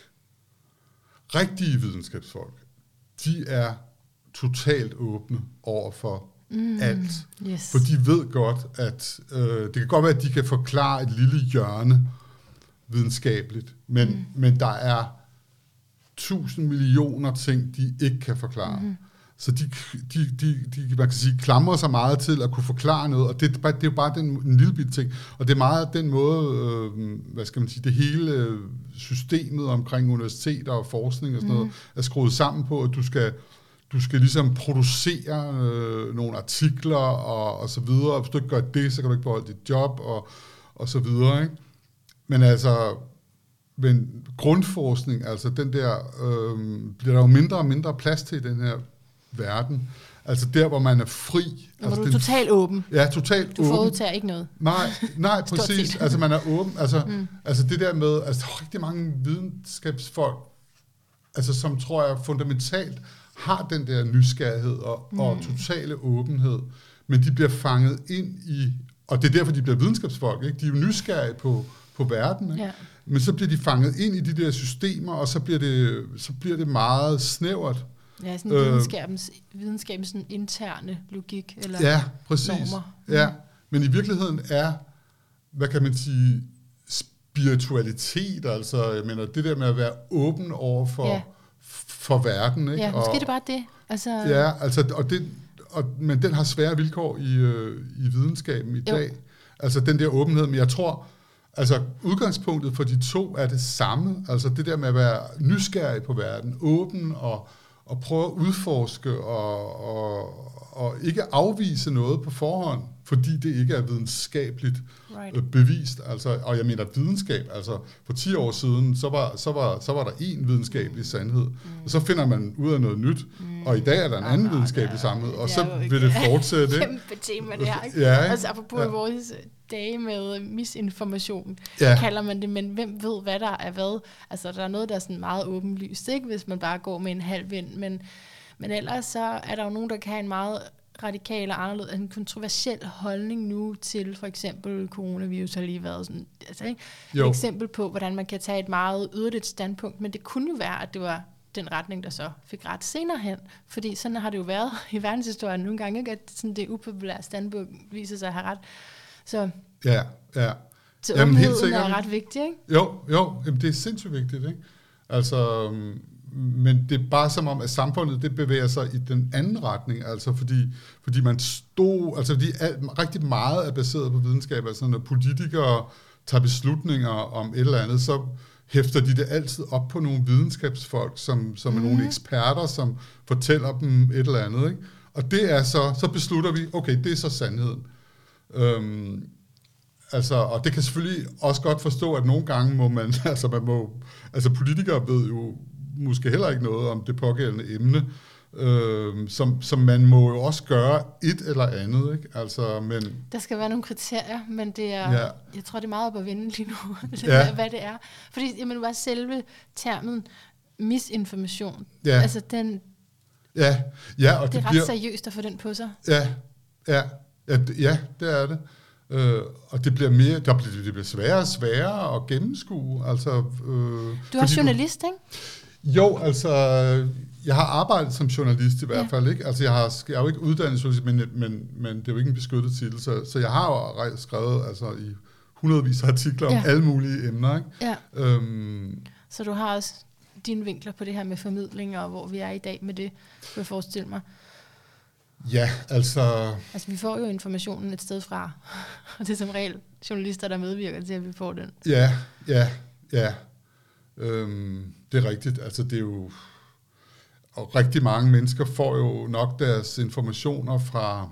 rigtige videnskabsfolk, de er totalt åbne over for mm. alt. Yes. For de ved godt, at øh, det kan godt være, at de kan forklare et lille hjørne, videnskabeligt, men, mm. men der er tusind millioner ting, de ikke kan forklare. Mm. Så de, de, de, de, man kan sige, klamrer sig meget til at kunne forklare noget, og det, det er jo bare den, en lille bit ting. Og det er meget den måde, øh, hvad skal man sige, det hele systemet omkring universiteter og forskning og sådan noget, mm. er skruet sammen på, at du skal, du skal ligesom producere øh, nogle artikler og, og så videre, og hvis du ikke gør det, så kan du ikke beholde dit job og, og så videre, ikke? Men altså... Men grundforskning, altså den der, øh, bliver der jo mindre og mindre plads til i den her verden. Altså der, hvor man er fri. Hvor altså du er totalt åben. Ja, totalt åben. Du forudtager ikke noget. Nej, nej, præcis. Altså man er åben. Altså, mm. altså det der med, altså der er rigtig mange videnskabsfolk, altså som tror jeg fundamentalt har den der nysgerrighed og, mm. og totale åbenhed. Men de bliver fanget ind i, og det er derfor, de bliver videnskabsfolk, ikke? De er jo nysgerrige på, på verden, ikke? Ja. Men så bliver de fanget ind i de der systemer, og så bliver det, så bliver det meget snævert. Ja, sådan videnskabens, videnskabens interne logik, eller ja, præcis. Normer. Ja, men i virkeligheden er, hvad kan man sige, spiritualitet, altså jeg mener, det der med at være åben over for, ja. for verden. Ikke? Ja, måske og, det bare det. Altså, ja, altså, og det, og, men den har svære vilkår i, øh, i videnskaben i jo. dag. Altså den der åbenhed, men jeg tror... Altså udgangspunktet for de to er det samme, altså det der med at være nysgerrig på verden, åben og, og prøve at udforske og, og, og ikke afvise noget på forhånd, fordi det ikke er videnskabeligt right. bevist. Altså, og jeg mener videnskab, altså for ti år siden, så var, så var, så var der én videnskabelig sandhed, mm. og så finder man ud af noget nyt, mm. og i dag er der en oh, anden no, videnskabelig no. sandhed, og så vil ikke. det fortsætte. Kæmpe tema det her, ikke? Ja, ikke? Altså apropos ja. vores... dage med misinformation, ja. kalder man det, men hvem ved, hvad der er hvad? Altså, der er noget, der er sådan meget åbenlyst, ikke? Hvis man bare går med en halv vind, men, men ellers så er der jo nogen, der kan have en meget radikal og anderledes, en kontroversiel holdning nu til for eksempel coronavirus har lige været sådan, altså, ikke? Et eksempel på, hvordan man kan tage et meget yderligt standpunkt, men det kunne jo være, at det var den retning, der så fik ret senere hen. Fordi sådan har det jo været i verdenshistorien nogle gange, ikke? At sådan det upopulære standpunkt viser sig at have ret. Så, ja, ja. Så jamen, helt sikkert. Er ret vigtigt, ikke? Jo, jo, jamen, det er sindssygt vigtigt, ikke? Altså, men det er bare som om, at samfundet det bevæger sig i den anden retning, altså fordi, fordi man stod, altså fordi alt, rigtig meget er baseret på videnskab, altså når politikere tager beslutninger om et eller andet, så hæfter de det altid op på nogle videnskabsfolk, som, som mm. er nogle eksperter, som fortæller dem et eller andet, ikke? Og det er så, så beslutter vi, okay, det er så sandheden. Øhm, altså, og det kan selvfølgelig også godt forstå, at nogle gange må man, altså man må, altså politikere ved jo måske heller ikke noget om det pågældende emne, øhm, som, som man må jo også gøre et eller andet, ikke? Altså, men... Der skal være nogle kriterier, men det er, ja. jeg tror det er meget op at vinde lige nu, ja. hvad det er. Fordi, jamen, bare selve termen misinformation, ja. altså den, ja. Ja, og det, det er ret bliver... seriøst at få den på sig. Ja, ja. Ja, det er det. Øh, og det bliver mere, der bliver, det bliver sværere og sværere at gennemskue. Altså, øh, du er journalist, ikke? Jo, altså, jeg har arbejdet som journalist i hvert ja. fald, ikke? Altså, jeg, har, jeg er jo ikke uddannet journalist, men, men, men det er jo ikke en beskyttet titel, så, så jeg har jo skrevet altså, i hundredvis af artikler ja. om alle mulige emner, ikke? Ja. Øhm, så du har også dine vinkler på det her med formidling, og hvor vi er i dag med det, kan jeg forestille mig. Ja, altså... Altså, vi får jo informationen et sted fra, og det er som regel journalister, der medvirker til, at vi får den. Ja, ja, ja. Øhm, det er rigtigt. Altså, det er jo... Og rigtig mange mennesker får jo nok deres informationer fra...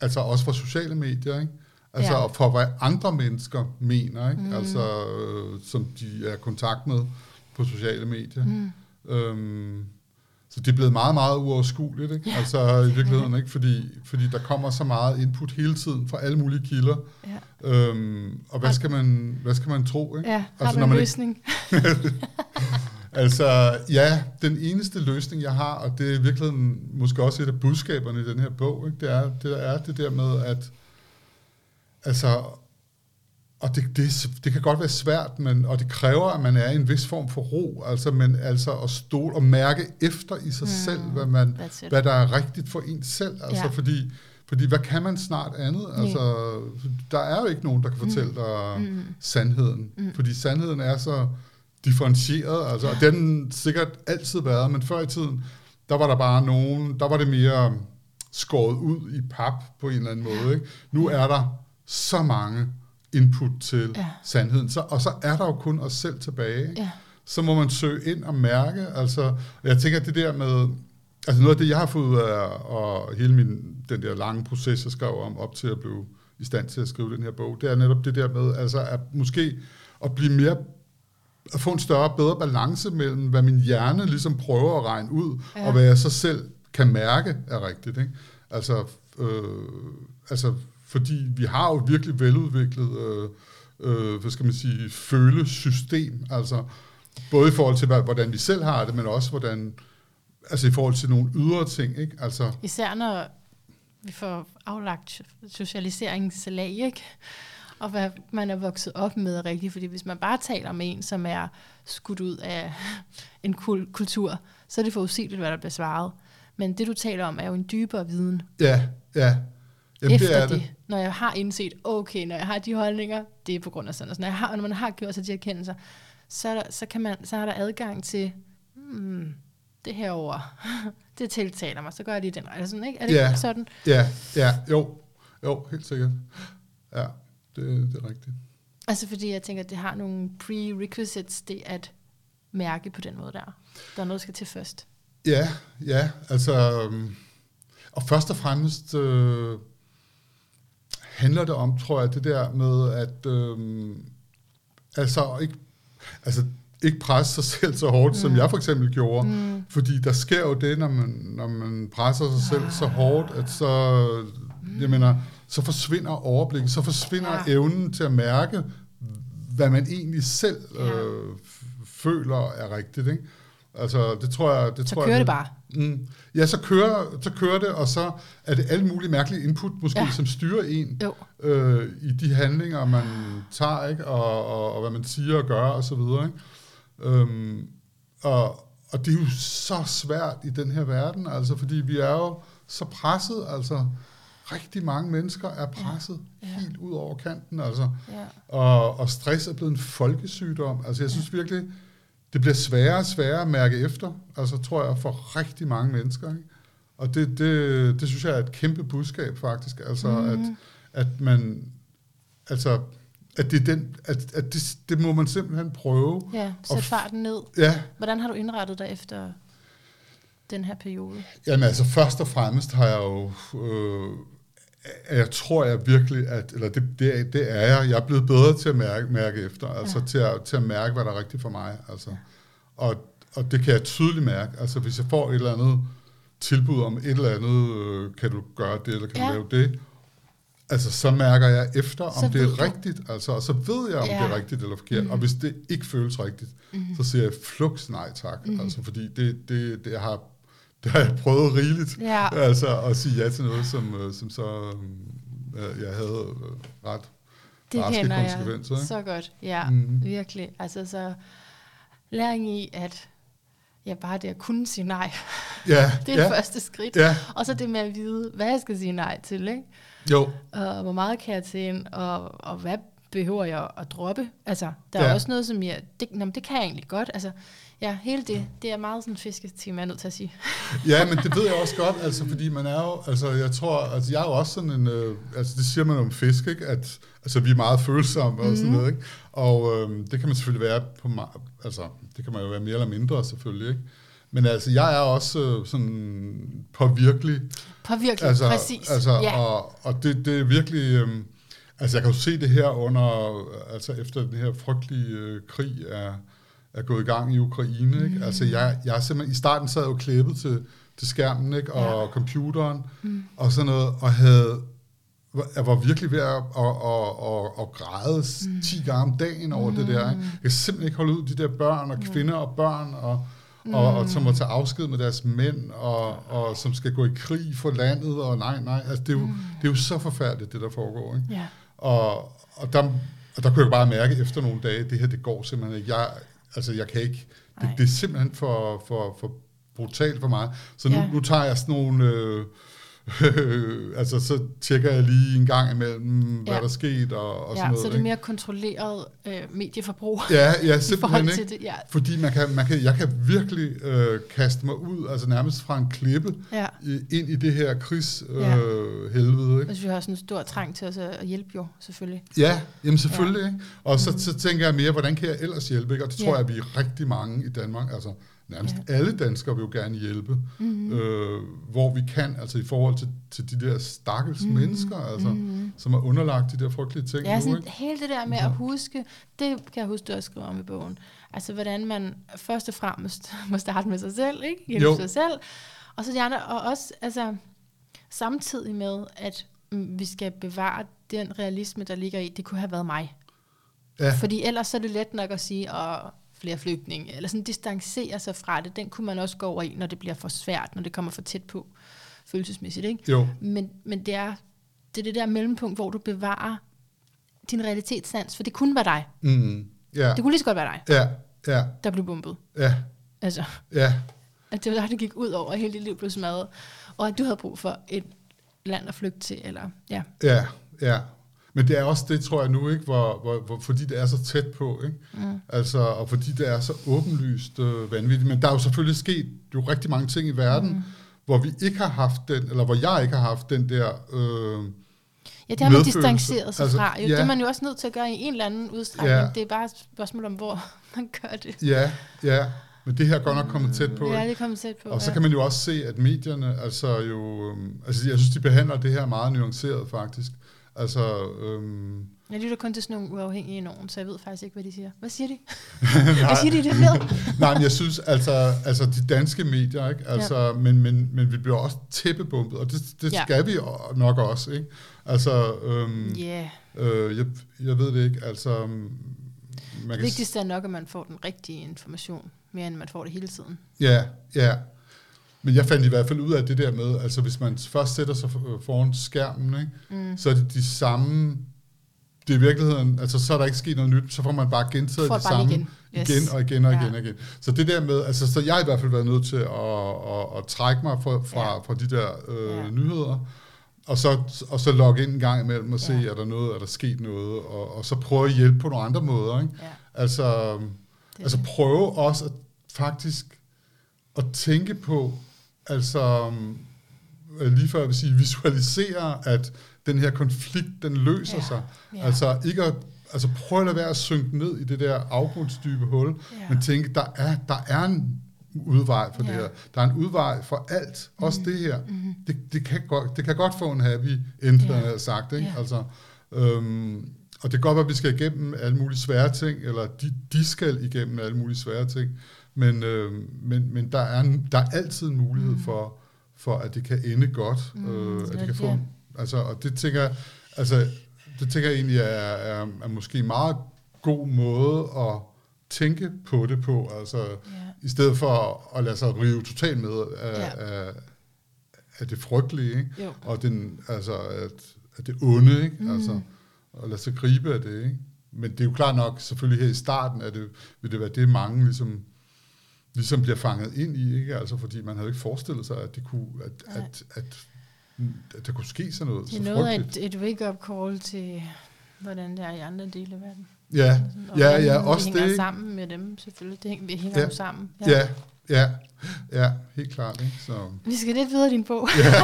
Altså, også fra sociale medier, ikke? Altså, ja. og fra, hvad andre mennesker mener, ikke? Mm. Altså, øh, som de er i kontakt med på sociale medier. Mm. Øhm, Så det er blevet meget, meget uoverskueligt, ikke? Ja. Altså i virkeligheden, ikke? Fordi, fordi der kommer så meget input hele tiden fra alle mulige kilder. Ja. Øhm, og hvad skal man, hvad skal man tro, ikke? Ja, har altså, man en løsning? Ikke... altså, ja, den eneste løsning, jeg har, og det er i virkeligheden måske også et af budskaberne i den her bog, ikke? Det er det, er det der med, at... Altså, og det, det, det kan godt være svært, men, og det kræver, at man er i en vis form for ro, altså, men altså at stole og mærke efter i sig mm, selv, hvad, man, hvad der er rigtigt for en selv. Altså, ja. fordi, Fordi hvad kan man snart andet? Altså, der er jo ikke nogen, der kan fortælle dig mm. sandheden. Mm. Fordi sandheden er så differentieret, altså, og den sikkert altid været, men før i tiden, der var der bare nogen, der var det mere skåret ud i pap på en eller anden måde. Ikke? Nu er der så mange input til ja. sandheden, så, og så er der jo kun os selv tilbage. Ja. Så må man søge ind og mærke. Altså, jeg tænker, det der med... Altså noget af det, jeg har fået ud af, og hele min, den der lange proces, jeg skrev om, op til at blive i stand til at skrive den her bog, det er netop det der med, altså at måske at blive mere, at få en større, bedre balance mellem, hvad min hjerne ligesom prøver at regne ud, ja. og hvad jeg så selv kan mærke er rigtigt. Ikke? Altså, øh, altså, fordi vi har jo virkelig veludviklet, øh, øh, hvad skal man sige, følesystem, altså både i forhold til, hvordan vi selv har det, men også hvordan... Altså i forhold til nogle ydre ting, ikke? Altså især når vi får aflagt socialiseringslag, ikke? Og hvad man er vokset op med rigtigt. Fordi hvis man bare taler med en, som er skudt ud af en kul- kultur, så er det forudsigeligt, hvad der bliver svaret. Men det, du taler om, er jo en dybere viden. Ja, ja. Jamen, efter det, er det. det, når jeg har indset, okay, når jeg har de holdninger, det er på grund af sådan og sådan. Når, jeg har, når man har gjort sig de erkendelser, så er der, så kan man, så er der adgang til... Hmm, det herover, det tiltaler mig, så gør jeg lige den. Eller sådan, ikke? Er det ja, ikke sådan? Ja, ja, jo. Jo, helt sikkert. Ja, det, det er rigtigt. Altså fordi jeg tænker, at det har nogle prerequisites, det at mærke på den måde der. Der er noget, der skal til først. Ja, ja, altså... Og først og fremmest øh, handler det om, tror jeg, det der med, at øh, altså ikke... Altså, ikke presse sig selv så hårdt, mm. som jeg for eksempel gjorde. Mm. Fordi der sker jo det, når man, når man presser sig selv ah. så hårdt, at så, mm. jeg mener, så forsvinder overblikket, så forsvinder ja. evnen til at mærke, hvad man egentlig selv ja. øh, føler er rigtigt. Ikke? Altså, det tror jeg... Det så tror kører jeg, det bare. Mm. Ja, så kører, så kører det, og så er det alle mulige mærkelige input, måske, ja. som styrer en øh, i de handlinger, man tager, ikke? Og, og, og hvad man siger og gør, og så videre, ikke? Øhm, og, og det er jo så svært i den her verden, altså, fordi vi er jo så presset, altså rigtig mange mennesker er presset ja. Ja. helt ud over kanten, altså, ja. og, og stress er blevet en folkesygdom, altså jeg synes ja. virkelig, det bliver sværere og sværere at mærke efter, altså tror jeg, for rigtig mange mennesker, ikke? Og det, det, det synes jeg er et kæmpe budskab faktisk, altså mm. at, at man, altså at, det, den, at, at det, det må man simpelthen prøve. Ja, sæt farten ned. Ja. Hvordan har du indrettet dig efter den her periode? Jamen altså, først og fremmest har jeg jo... Øh, jeg tror jeg virkelig, at... Eller det, det, det er jeg. Jeg er blevet bedre til at mærke, mærke efter. Altså ja. til, at, til at mærke, hvad der er rigtigt for mig. Altså. Ja. Og, og det kan jeg tydeligt mærke. Altså hvis jeg får et eller andet tilbud om et eller andet... Øh, kan du gøre det, eller kan ja. du lave det... Altså, så mærker jeg efter, om så det er rigtigt, altså, og så ved jeg, om ja. det er rigtigt eller forkert. Mm-hmm. Og hvis det ikke føles rigtigt, mm-hmm. så siger jeg fluks nej tak, mm-hmm. altså, fordi det, det, det, har, det har jeg prøvet rigeligt, ja. altså, at sige ja til noget, som, som så øh, jeg havde ret det raske konsekvenser. Det så godt, ja, mm-hmm. virkelig. Altså, så læring i, at ja, bare det at kunne sige nej, ja. det er ja. det første skridt. Ja. Og så det med at vide, hvad jeg skal sige nej til, ikke? Jo. Og hvor meget kan jeg til ind, og, og hvad behøver jeg at droppe? Altså, der ja. er også noget, som jeg... Det, nå, det kan jeg egentlig godt. Altså, ja, hele det, det er meget sådan en fisketime, jeg er nødt til at sige. Ja, men det ved jeg også godt, altså, fordi man er jo... Altså, jeg tror... Altså, jeg er jo også sådan en... Øh, altså, det siger man om fisk, ikke? At, altså, vi er meget følsomme og mm. sådan noget, ikke? Og øh, det kan man selvfølgelig være på... Altså, det kan man jo være mere eller mindre, selvfølgelig, ikke? Men altså, jeg er også sådan påvirkelig. Påvirkelig, altså, præcis. Altså, ja. Og, og det, det er virkelig... Øhm, altså, jeg kan jo se det her under... Altså, efter den her frygtelige øh, krig er, er gået i gang i Ukraine, ikke? Mm. Altså, jeg, jeg er simpelthen... I starten sad jeg jo klæbet til, til skærmen, ikke? Og ja. computeren mm. og sådan noget, og havde... Jeg var virkelig ved at, at, at, at, at græde mm. ti gange om dagen over mm. det der, ikke? Jeg kan simpelthen ikke holde ud de der børn og kvinder mm. og børn og... Mm. Og, og som må tage afsked med deres mænd, og, og som skal gå i krig for landet, og nej, nej, altså det er jo, mm. det er jo så forfærdeligt, det der foregår, ikke? Yeah. Og, og, der, og der kunne jeg bare mærke efter nogle dage, det her, det går simpelthen ikke. Jeg, altså jeg kan ikke, det, det er simpelthen for, for, for brutalt for mig. Så nu, yeah. nu tager jeg sådan nogle øh, altså så tjekker jeg lige en gang imellem, hvad ja. der skete og, og ja, sådan noget. Ja, så det er ikke? Mere kontrolleret øh, medieforbrug. Ja, ja, simpelthen ikke. Det, ja. Fordi man kan, man kan, jeg kan virkelig øh, kaste mig ud, altså nærmest fra en klippe, ja. ind i det her krigshelvede. Øh, ja. Altså vi har sådan en stor trang til os at hjælpe jo, selvfølgelig. Ja, jamen selvfølgelig. Ja. Ikke? Og så, mm-hmm. så tænker jeg mere, hvordan kan jeg ellers hjælpe? Ikke? Og det tror ja. jeg, at vi er rigtig mange i Danmark, altså nærmest ja. alle danskere vil jo gerne hjælpe, mm-hmm. øh, hvor vi kan, altså i forhold til, til de der stakkels mm-hmm. mennesker, altså, mm-hmm. som er underlagt de der frygtelige ting. Ja, nu, sådan, ikke? Hele det der med ja. at huske, det kan jeg huske, du også skriver om i bogen. Altså hvordan man først og fremmest må starte med sig selv, ikke? Hjælpe jo. sig selv. Og så de andre, og også altså, samtidig med, at vi skal bevare den realisme, der ligger i, det kunne have været mig. Ja. Fordi ellers så er det let nok at sige, og flere flygtninge, eller sådan distancere sig fra det, den kunne man også gå over i, når det bliver for svært, når det kommer for tæt på, følelsesmæssigt, ikke? Jo. Men, men det, er, det er det der mellempunkt, hvor du bevarer din realitetssans, for det kunne være dig. Mm, yeah. Det kunne lige så godt være dig, yeah, yeah. der blev bombet. Yeah. Altså, yeah. at det var der, det gik ud over, at hele dit liv blev smadret, og at du havde brug for et land at flygte til, eller ja. Ja, ja. Men det er også det, tror jeg nu, ikke, hvor, hvor, hvor, fordi det er så tæt på, ikke? Mm. Altså, og fordi det er så åbenlyst øh, vanvittigt. Men der er jo selvfølgelig sket jo rigtig mange ting i verden, mm. hvor vi ikke har haft den, eller hvor jeg ikke har haft den der øh, ja, det har man distanceret sig altså, fra. Jo, ja. Det er man jo også nødt til at gøre i en eller anden udstrækning. Ja. Det er bare et spørgsmål om, hvor man gør det. Ja, ja. Men det her er godt nok kommet tæt på. Ja, det er kommet tæt på. Og så ja. kan man jo også se, at medierne, altså jo, øh, altså jeg synes, de behandler det her meget nuanceret faktisk. Altså, øhm jeg lytter kun til sådan nogle uafhængige nogen, så jeg ved faktisk ikke, hvad de siger. Hvad siger de? Hvad siger de det med? Nej, men jeg synes, altså, altså de danske medier, ikke? Altså, ja. men, men, men vi bliver også tæppebumpet, og det, det ja. skal vi nok også, ikke? Altså, øhm, yeah. øh, jeg, jeg ved det ikke, altså man det vigtigste er nok, at man får den rigtige information, mere end man får det hele tiden. Ja, ja. Men jeg fandt i hvert fald ud af det der med, altså hvis man først sætter sig foran skærmen, ikke, mm. så er det de samme, det er i virkeligheden, altså så er der ikke sket noget nyt, så får man bare gentaget det samme igen. Yes. igen og igen og ja. igen og igen. Så det der med, altså så jeg har i hvert fald været nødt til at, at, at trække mig fra, fra, ja. fra de der øh, ja. nyheder, og så, og så logge ind en gang imellem og se, ja. er der noget, er der sket noget, og, og så prøve at hjælpe på nogle andre måder. Ikke? Ja. Altså, altså prøve også at, faktisk at tænke på, altså, lige før jeg vil sige, visualisere, at den her konflikt, den løser ja, sig. Ja. Altså, ikke at, altså prøv at lade være at synke ned i det der afgrundsdybe hul, ja. men tænke, der er, der er en udvej for ja. det her. Der er en udvej for alt, mm-hmm. også det her. Mm-hmm. Det, det, kan godt, det kan godt få en happy end, ja. havde sagt, ikke? Ja. Altså, øhm, og det kan godt være, at vi skal igennem alle mulige svære ting, eller de, de skal igennem alle mulige svære ting, men, øh, men, men der, er en, der er altid en mulighed mm. for, for, at det kan ende godt. Mm, øh, at det kan det. Få, altså, og det tænker, altså, det tænker jeg egentlig er, er, er måske en meget god måde at tænke på det på. Altså, yeah. i stedet for at lade sig rive totalt med af, yeah. af, af det frygtelige, ikke? Og den, altså, at, at det onde, ikke? Mm. Altså, og lade sig gribe af det. Ikke? Men det er jo klart nok, selvfølgelig her i starten, at det, vil det være det mange ligesom, ligesom bliver fanget ind i, ikke? Altså, fordi man havde ikke forestillet sig, at det kunne, at, at, at, at der kunne ske sådan noget. Det er noget af et, et wake-up call til, hvordan det er i andre dele af verden. Ja, og ja, ja, også det. Vi hænger det, sammen med dem, selvfølgelig. Det hænger, vi hænger ja. jo sammen. Ja. ja, ja, ja, helt klart. Ikke? Så. Vi skal lidt videre din bog. ja,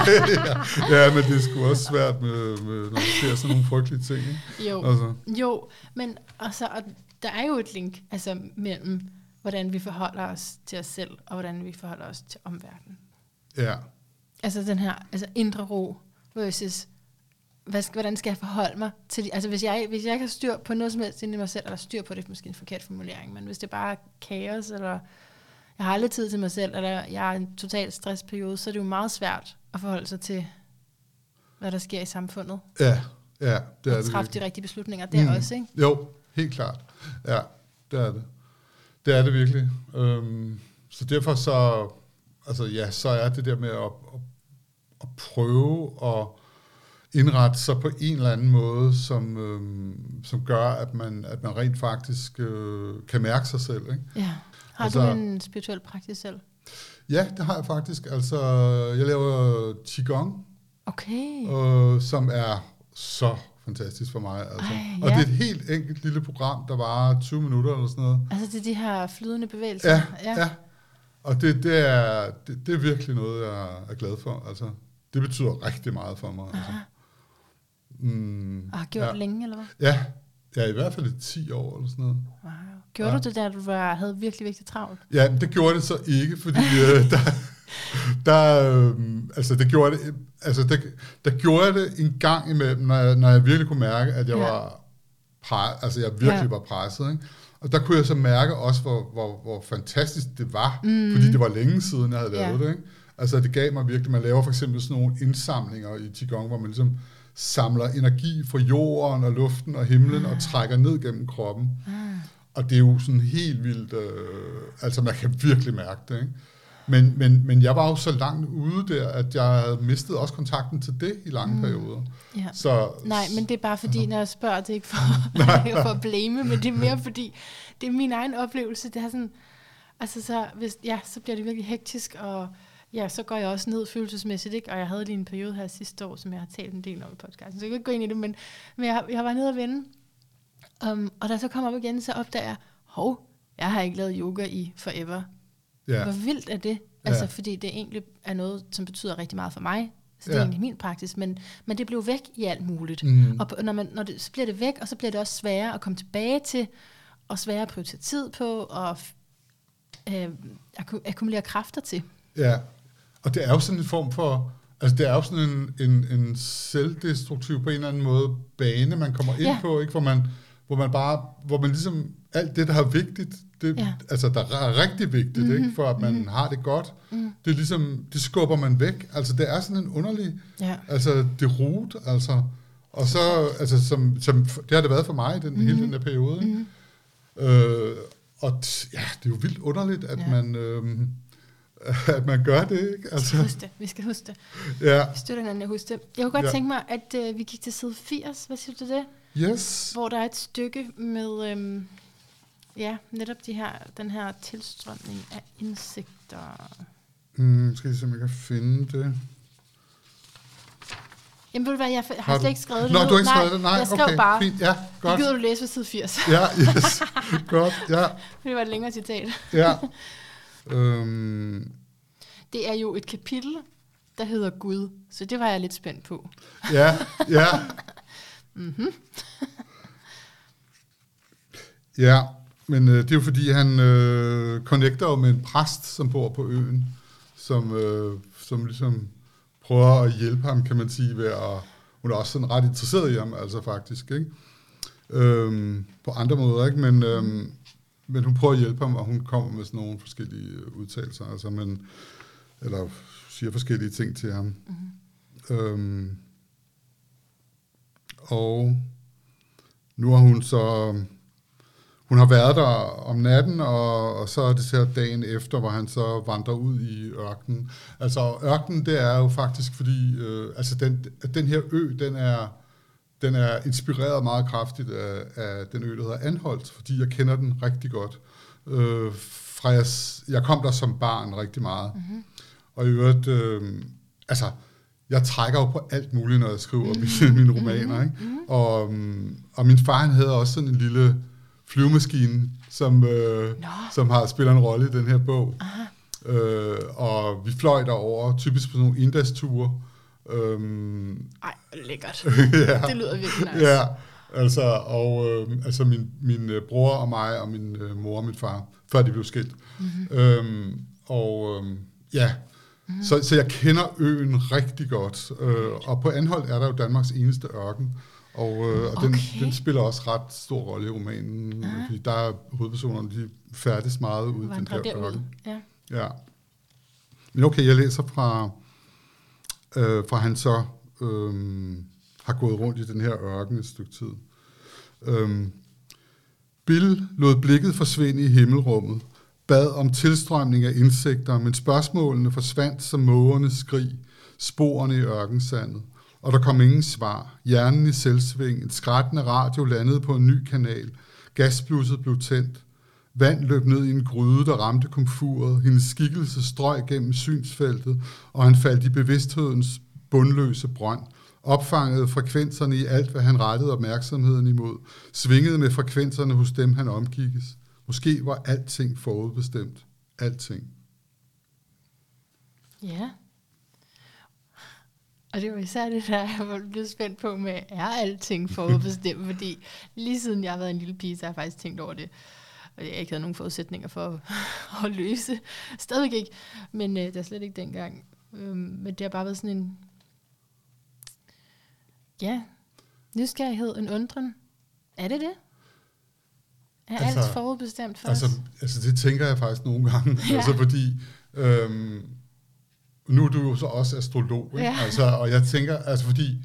ja. ja, men det er sgu også svært, med, med, når man ser sådan nogle frygtelige ting. Ikke? Jo, altså. jo, men altså, og der er jo et link altså, mellem hvordan vi forholder os til os selv, og hvordan vi forholder os til omverdenen. Ja. Altså den her altså indre ro versus, hvad skal, hvordan skal jeg forholde mig til, altså hvis jeg, hvis jeg ikke har styr på noget som helst inden i mig selv, eller styr på det, er måske en forkert formulering, men hvis det bare er kaos, eller jeg har aldrig tid til mig selv, eller jeg er i en total stressperiode, så er det jo meget svært at forholde sig til, hvad der sker i samfundet. Ja, ja. Det er og træffe de rigtige beslutninger der mm. også, ikke? Jo, helt klart. Ja, det er det. Det er det virkelig. Øhm, så derfor så, altså ja, så er det der med at, at, at prøve at indrette sig på en eller anden måde, som, øhm, som gør, at man, at man rent faktisk øh, kan mærke sig selv. Ikke? Ja. Har altså, du en spirituel praksis selv? Ja, det har jeg faktisk. Altså, jeg laver Qigong, okay. øh, som er så fantastisk for mig. Altså. Ej, ja. Og det er et helt enkelt lille program, der varer tyve minutter eller sådan noget. Altså det er de her flydende bevægelser? Ja, ja. ja. Og det, det, er, det, det er virkelig noget, jeg er glad for. Altså, det betyder rigtig meget for mig. Altså. Mm, og har gjort ja. længe, eller hvad? Ja. ja, i hvert fald i ti år eller sådan noget. Wow. Gjorde ja. du det, da du var, havde virkelig, virkelig travlt? Ja, det gjorde det så ikke, fordi øh, der, der, øh, altså, det gjorde det, altså, der, der gjorde jeg det en gang imellem, når jeg, når jeg virkelig kunne mærke, at jeg, ja. var, pre, altså, jeg virkelig ja. var presset, ikke? Og der kunne jeg så mærke også, hvor, hvor, hvor fantastisk det var, mm. fordi det var længe siden, jeg havde lavet ja. det. Ikke? Altså det gav mig virkelig, man laver for eksempel sådan nogle indsamlinger i Qigong, hvor man ligesom samler energi fra jorden og luften og himlen ah. og trækker ned gennem kroppen. Ah. Og det er jo sådan helt vildt, øh, altså man kan virkelig mærke det. Ikke? Men, men, men jeg var jo så langt ude der, at jeg havde mistet også kontakten til det i lange mm. perioder. Ja. Så, nej, men det er bare fordi, når jeg spørger, det er ikke for, for at blame, men det er mere fordi, det er min egen oplevelse. Det er sådan, altså så, hvis, ja, så bliver det virkelig hektisk, og ja, så går jeg også ned følelsesmæssigt, ikke? Og jeg havde lige en periode her sidste år, som jeg har talt en del om i podcasten, så jeg kan ikke gå ind i det, men, men jeg, jeg var nede og vende, um, og da jeg så kom op igen, så opdager jeg, hov, jeg har ikke lavet yoga i forever. Yeah. Hvor vildt er det? Altså, yeah. fordi det egentlig er noget, som betyder rigtig meget for mig. Så det yeah. er egentlig min praksis. Men, men det blev væk i alt muligt. Mm. Og når man, når det, så bliver det væk, og så bliver det også sværere at komme tilbage til, og sværere at prioritere tid på, og øh, akkumulere kræfter til. Ja, yeah. og det er jo sådan en form for... Altså, det er jo sådan en, en, en selvdestruktiv, på en eller anden måde, bane, man kommer ind yeah. på, ikke? Hvor man, hvor man bare... Hvor man ligesom... Alt det, der er vigtigt... Det, ja. altså der er rigtig vigtigt, mm-hmm. ikke, for at man mm-hmm. har det godt. Mm. Det er ligesom, det skubber man væk. Altså det er sådan en underlig, ja. altså det rut, altså og så altså som, som det har det været for mig den mm-hmm. hele den der periode. Mm-hmm. Øh, og t- ja, det er jo vildt underligt, at ja. man øh, at man gør det, ikke? Altså. Vi skal huske det. Vi skal huske det. Ja. Vi støtter hinanden, jeg husker det. Jeg kunne godt ja. tænke mig, at øh, vi gik til side firs. Hvad siger du til det? Yes. Hvor der er et stykke med øh, ja, netop de her, den her tilstrømning af insekter. Mm, skal jeg se, om jeg kan finde det? Jamen, vil du være, jeg f- har, har slet ikke skrevet det. Nå, nu. Du har ikke skrevet det? Nej, jeg skrev okay, bare. Fint. Ja, godt. Det gider du læse ved side firs. Ja, yes. Godt, ja. Det var et længere citat. Ja. Øhm. Det er jo et kapitel, der hedder Gud, så det var jeg lidt spændt på. Ja, ja. Mhm. Ja, men øh, det er jo fordi, han øh, connecter jo med en præst, som bor på øen, som, øh, som ligesom prøver at hjælpe ham, kan man sige, ved at, hun er også sådan ret interesseret i ham, altså faktisk, ikke? Øhm, på andre måder, ikke? Men, øhm, men hun prøver at hjælpe ham, og hun kommer med sådan nogle forskellige udtalelser, altså, men, eller siger forskellige ting til ham. Mm-hmm. Øhm, og nu har hun så... Hun har været der om natten, og, og så er det så dagen efter, hvor han så vandrer ud i ørkenen. Altså ørkenen, det er jo faktisk, fordi øh, altså den, den her ø, den er, den er inspireret meget kraftigt af, af den ø, der hedder Anholt, fordi jeg kender den rigtig godt. Øh, fra jeg, jeg kom der som barn rigtig meget. Mm-hmm. Og i øvrigt, øh, altså, jeg trækker jo på alt muligt, når jeg skriver mm-hmm. mine, mine romaner. Ikke? Mm-hmm. Og, og min far, han havde også sådan en lille... flyvemaskinen, som, øh, som har spiller en rolle i den her bog. Øh, og vi fløj derover typisk på nogle inddagsture. Øhm, Ej, lækkert. ja. Det lyder virkelig nice. Ja, altså, og, øh, altså min, min bror og mig, og min øh, mor og min far, før de blev skilt. Mm-hmm. Øhm, og øh, ja, mm-hmm. så, så jeg kender øen rigtig godt. Øh, og på Anholt er der jo Danmarks eneste ørken. Og, øh, og okay. den, den spiller også ret stor rolle i romanen, ah. fordi der er hovedpersonerne, de færdes meget ude i den her ørken. Ja. Ja. Men okay, jeg læser fra, øh, fra han så øh, har gået rundt i den her ørken et stykke tid. Øh, Bill lod blikket forsvinde i himmelrummet, bad om tilstrømning af insekter, men spørgsmålene forsvandt som mågernes skrig, sporene i ørkensandet. Og der kom ingen svar. Hjernen i selvsving, et skrattende radio landede på en ny kanal. Gasblusset blev tændt. Vand løb ned i en gryde, der ramte komfuret. Hendes skikkelse strøg gennem synsfeltet, og han faldt i bevidsthedens bundløse brønd, opfangede frekvenserne i alt, hvad han rettede opmærksomheden imod, svingede med frekvenserne hos dem, han omgikkes. Måske var alting forudbestemt. Alting. Ja. Og det var især det, der jeg blev spændt på med, er alting forudbestemt? Fordi lige siden jeg har været en lille pige, så har jeg faktisk tænkt over det. Og jeg ikke havde nogen forudsætninger for at løse. Stadig ikke. Men øh, det er slet ikke dengang. Øh, men det har bare været sådan en... Ja, nysgerrighed, en undren. Er det det? Er altså, alt forudbestemt for altså, os? Altså, det tænker jeg faktisk nogle gange. Ja. Altså, fordi... Øhm, nu er du jo så også astrolog, ikke? Ja. Altså, og jeg tænker, altså fordi,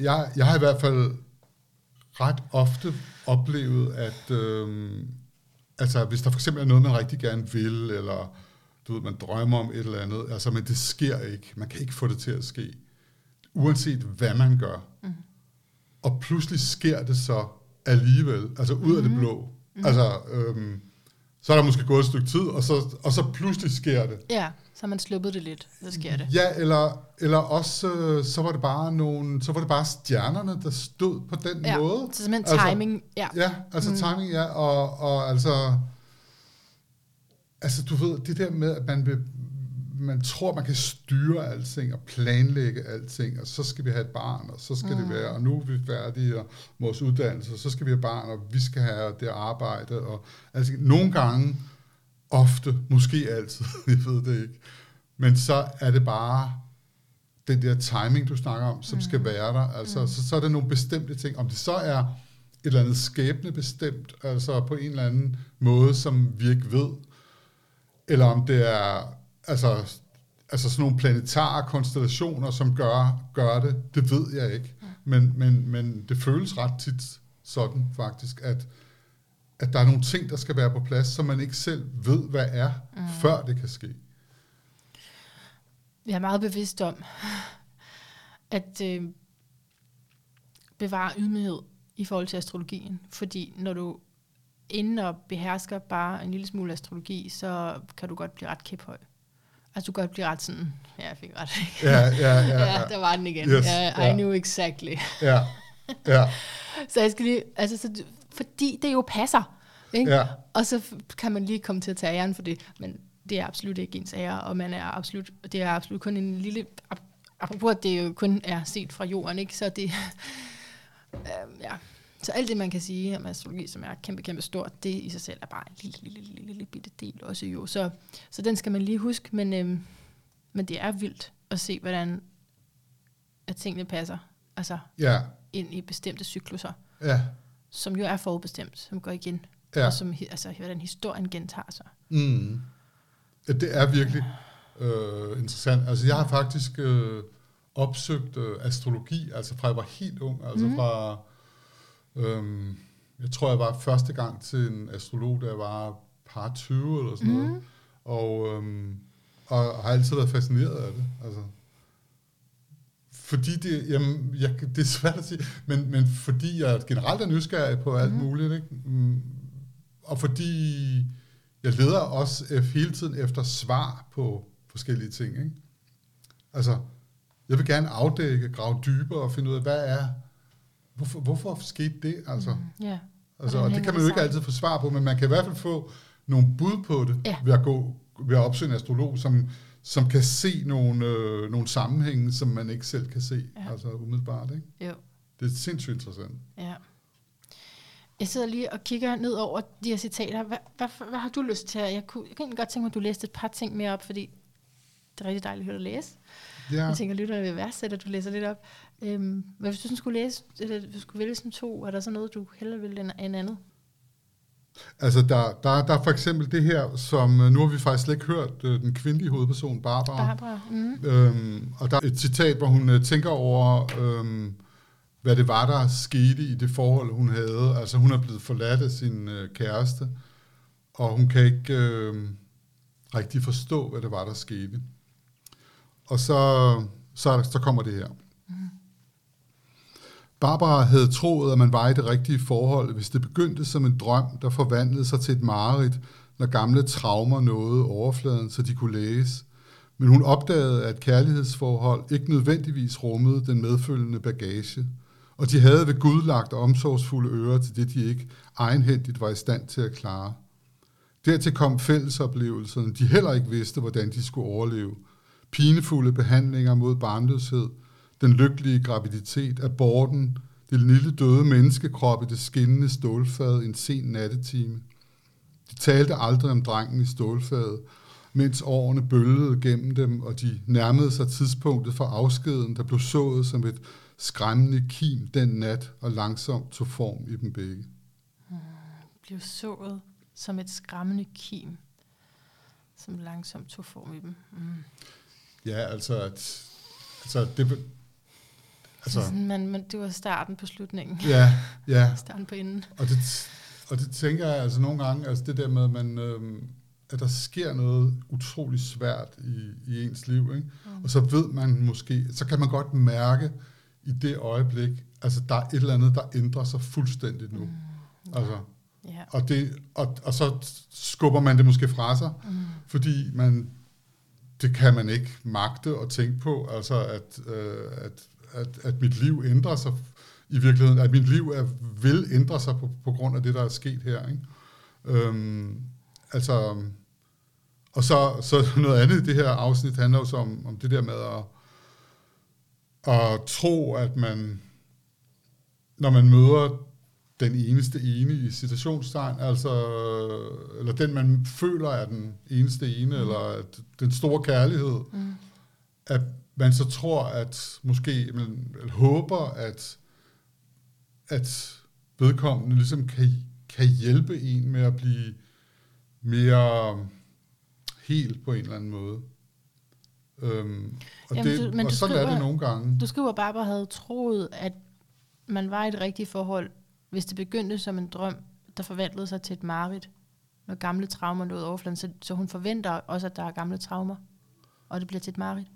jeg, jeg har i hvert fald ret ofte oplevet, at øhm, altså, hvis der for eksempel er noget, man rigtig gerne vil, eller du ved, man drømmer om et eller andet, altså, men det sker ikke, man kan ikke få det til at ske, uanset hvad man gør. Mm. Og pludselig sker det så alligevel, altså ud af mm. det blå. Mm. Altså, øhm, så er der måske gået et stykke tid, og så, og så pludselig sker det. Ja. Så har man sluppet det lidt, så sker det. Ja, eller, eller også, øh, så var det bare nogle, så var det bare stjernerne, der stod på den ja, måde. Ja, så simpelthen timing, altså, ja. Ja, altså mm. timing, ja, og, og altså, altså du ved, det der med, at man, vil, man tror, man kan styre alting, og planlægge alting, og så skal vi have et barn, og så skal mm. det være, og nu er vi færdige, og vores uddannelse, og så skal vi have barn, og vi skal have det arbejde, og altså nogle gange, ofte, måske altid, jeg ved det ikke. Men så er det bare den der timing, du snakker om, som mm. skal være der. Altså, mm. så, så er der nogle bestemte ting. Om det så er et eller andet skæbne bestemt, altså på en eller anden måde, som vi ikke ved. Eller om det er altså, altså sådan nogle planetare konstellationer, som gør, gør det. Det ved jeg ikke. Mm. Men, men, men det føles ret tit sådan faktisk, at at der er nogle ting, der skal være på plads, som man ikke selv ved, hvad er, mm. før det kan ske. Jeg er meget bevidst om, at øh, bevare ydmyghed i forhold til astrologien. Fordi når du inden og behersker bare en lille smule astrologi, så kan du godt blive ret kæphøj. Altså du kan godt blive ret sådan, ja, jeg fik ret. Ja, ja, ja, ja. Ja, der var den igen. Yes, ja, I ja. knew exactly. Ja, ja. Så jeg skal lige, altså så... fordi det jo passer, ikke? Ja. Og så kan man lige komme til at tage æren for det, men det er absolut ikke ens ære, og man er absolut, det er absolut kun en lille, apropos det jo kun er set fra jorden, ikke? Så det, øhm, ja, så alt det man kan sige om astrologi, som er kæmpe, kæmpe stort, det i sig selv er bare en lille, lille, lille, lille bitte del også jo, så, så den skal man lige huske, men, øhm, men det er vildt at se, hvordan at tingene passer, altså ja. ind i bestemte cykluser. Ja. Som jo er forudbestemt, som går igen, ja. og som, altså, hvordan historien gentager sig. Mm. Ja, det er virkelig øh, interessant. Altså, jeg har faktisk øh, opsøgt øh, astrologi, altså fra jeg var helt ung, altså mm. fra, øh, jeg tror, jeg var første gang til en astrolog, da jeg var par tyve eller sådan mm. noget, og, øh, og har altid været fascineret af det, altså. Fordi det, jamen, jeg, det er svært at sige, men, men fordi jeg generelt er nysgerrig på alt mm. muligt, ikke? Mm. Og fordi jeg leder også hele tiden efter svar på forskellige ting, ikke? Altså, jeg vil gerne afdække, grave dybere og finde ud af, hvad er, hvorfor, hvorfor skete det, altså? Mm. Yeah. Altså, og, og det kan man jo ikke altid få svar på, men man kan i hvert fald få nogle bud på det, yeah. ved at gå, ved at opsøge en astrolog, som... som kan se nogle, øh, nogle sammenhænge, som man ikke selv kan se, ja. altså umiddelbart, ikke? Jo. Det er sindssygt interessant. Ja. Jeg sidder lige og kigger ned over de her citater. Hvad, hvad, hvad har du lyst til? Jeg kunne, jeg kunne godt tænke mig, at du læste et par ting mere op, fordi det er rigtig dejligt at læse. Ja. Jeg tænker, at lytterne vil værdsætte, at du læser lidt op. Øhm, men hvis du sådan skulle læse, eller hvis du skulle vælge sådan to, er der så noget, du hellere ville end andet? Altså, der, der, der er for eksempel det her, som nu har vi faktisk slet ikke hørt, den kvindelige hovedperson, Barbara. Barbara. Mm. Øhm, og der er et citat, hvor hun tænker over, øhm, hvad det var, der skete i det forhold, hun havde. Altså, hun er blevet forladt af sin øh, kæreste, og hun kan ikke øh, rigtig forstå, hvad det var, der skete. Og så, så, så kommer det her. Mm. Barbara havde troet, at man var i det rigtige forhold, hvis det begyndte som en drøm, der forvandlede sig til et mareridt, når gamle traumer nåede overfladen, så de kunne læges. men hun opdagede, at kærlighedsforhold ikke nødvendigvis rummede den medfølgende bagage, og de havde ved Gud lagt omsorgsfulde ører til det, de ikke egenhændigt var i stand til at klare. Dertil kom fællesoplevelserne, de heller ikke vidste, hvordan de skulle overleve. Pinefulde behandlinger mod barnløshed, den lykkelige graviditet, aborten, det lille døde menneskekrop i det skinnende stålfad en sen nattetime. De talte aldrig om drengen i stålfadet, mens årene bølgede gennem dem, og de nærmede sig tidspunktet for afskeden, der blev sået som et skræmmende kim den nat, og langsomt tog form i dem begge. Mm, blev sået som et skræmmende kim, som langsomt tog form i dem. Mm. Ja, altså, at, altså det... Altså, det sådan, man, man, det var starten på slutningen. Ja, ja. Starten på enden. Og det, og det tænker jeg altså nogle gange, altså det der med, at man... Øhm, at der sker noget utrolig svært i, i ens liv, ikke? Mm. Og så ved man måske, så kan man godt mærke i det øjeblik, altså der er et eller andet, der ændrer sig fuldstændigt nu. Mm. Altså, yeah. og, det, og, og så skubber man det måske fra sig, mm. fordi man, det kan man ikke magte og tænke på, altså at, øh, at, at, at mit liv ændrer sig i virkeligheden, at mit liv er, vil ændre sig på, på grund af det, der er sket her, ikke? Øhm, Altså, og så, så noget andet i det her afsnit handler også om, om det der med at, at tro, at man, når man møder den eneste ene i citationstegn, altså, eller den man føler er den eneste ene, mm. eller at den store kærlighed, mm. at man så tror, at måske, man håber, at, at vedkommende ligesom kan, kan hjælpe en med at blive mere helt på en eller anden måde. Øhm, og Jamen, det, du, men og sådan skriver, er det nogle gange. Du skriver, at Barbara havde troet, at man var i et rigtigt forhold, hvis det begyndte som en drøm, der forvandlede sig til et mareridt, når gamle traumer nåede overfladen. Så, så hun forventer også, at der er gamle traumer, og det bliver til et mareridt.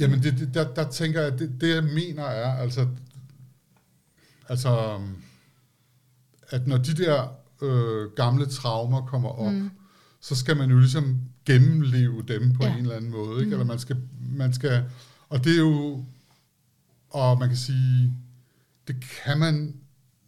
Jamen, det, det, der, der tænker jeg, det, det jeg mener er, altså, altså at når de der Øh, gamle traumer kommer op, mm. så skal man jo ligesom gennemleve dem på ja. en eller anden måde, ikke? Mm. Eller man skal, man skal, og det er jo, og man kan sige, det kan man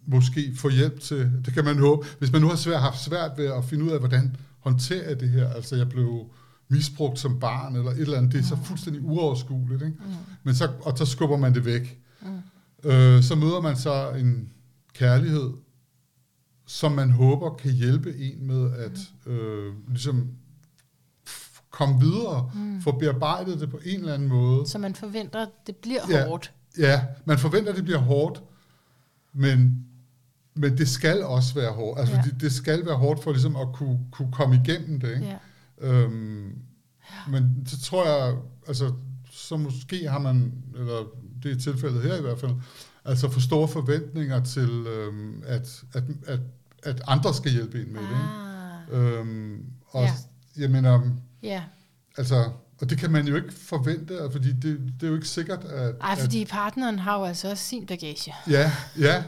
måske få hjælp til, det kan man håbe, hvis man nu har svært, haft svært ved at finde ud af, hvordan håndterer jeg det her, altså jeg blev misbrugt som barn, eller et eller andet, det er mm. så fuldstændig uoverskueligt, ikke? Mm. Men så, og så skubber man det væk. Mm. Øh, så møder man så en kærlighed, som man håber kan hjælpe en med at øh, ligesom f- komme videre, mm. få bearbejdet det på en eller anden måde. Så man forventer, det bliver ja, hårdt. Ja, man forventer, det bliver hårdt, men, men det skal også være hårdt. Altså, ja. fordi det skal være hårdt for ligesom at kunne, kunne komme igennem det, ikke? Ja. Øhm, men så tror jeg, altså, så måske har man, eller det er tilfældet her i hvert fald, altså for store forventninger til, øhm, at, at, at, at andre skal hjælpe en med ah. det. Øhm, og ja. jeg mener, ja. altså, og det kan man jo ikke forvente, fordi det, det er jo ikke sikkert, at... Ej, fordi at, partneren har jo altså også sin bagage. Ja, ja,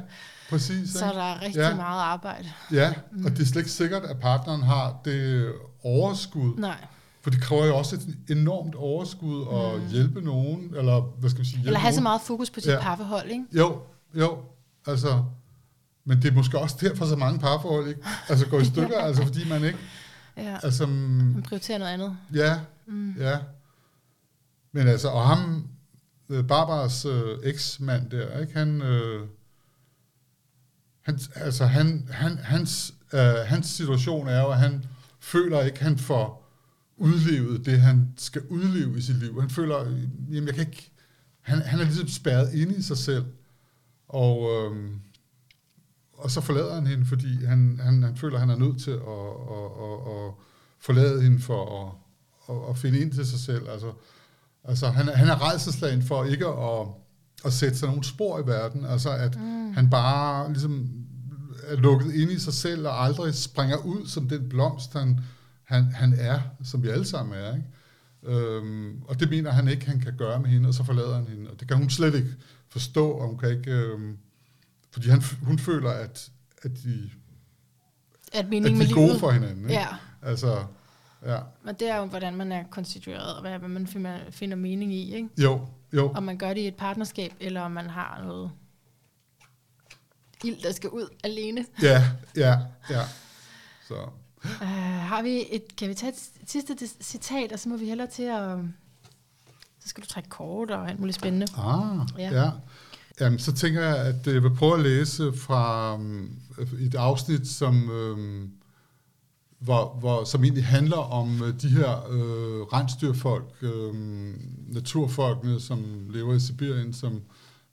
præcis. Så der er rigtig ja. meget arbejde. Ja, mm. og det er slet ikke sikkert, at partneren har det overskud. Nej. For det kræver jo også et enormt overskud at mm. hjælpe nogen, eller hvad skal vi sige? Eller have nogen. Så meget fokus på sit ja. parforhold, ikke? Jo, jo, altså, men det er måske også derfor så mange parforhold, ikke? Altså går i stykker, ja. altså fordi man ikke... Ja. Altså, man prioriterer noget andet. Ja, mm. ja. Men altså, og ham, Barbaras øh, eksmand der, ikke? Han, øh, hans, altså han, han, hans, øh, hans situation er jo, at han føler ikke, han får... udlevet det, han skal udleve i sit liv. Han føler, jamen jeg kan ikke... Han, han er ligesom spærret inde i sig selv. Og, øhm, og så forlader han hende, fordi han, han, han føler, han er nødt til at, at, at, at forlade hende for at, at, at finde ind til sig selv. Altså, altså han, han er rædselslagen for ikke at, at sætte sig nogle spor i verden. Altså at mm. han bare ligesom er lukket inde i sig selv og aldrig springer ud som den blomst, han... Han, han er, som vi alle sammen er, ikke? Øhm, og det mener han ikke, han kan gøre med hende, og så forlader han hende. Og det kan hun slet ikke forstå, og hun kan ikke... Øhm, fordi han, hun føler, at, at de, at meningen at de er gode for hinanden. Ikke? Ja. Altså, Ja. Og det er jo, hvordan man er konstitueret, og hvad man finder mening i, ikke? Jo, jo. Om man gør det i et partnerskab, eller om man har noget ild, der skal ud alene. Ja, ja, ja. Så. Uh, har vi et, kan vi tage et sidste citat, og så må vi hellere til at, så skal du trække kort og alt muligt spændende. Ah, ja. ja. Jamen, så tænker jeg, at jeg vil prøve at læse fra um, et afsnit, som... Um, Hvor, hvor, som egentlig handler om de her øh, rensdyrfolk, øh, naturfolkene, som lever i Sibirien, som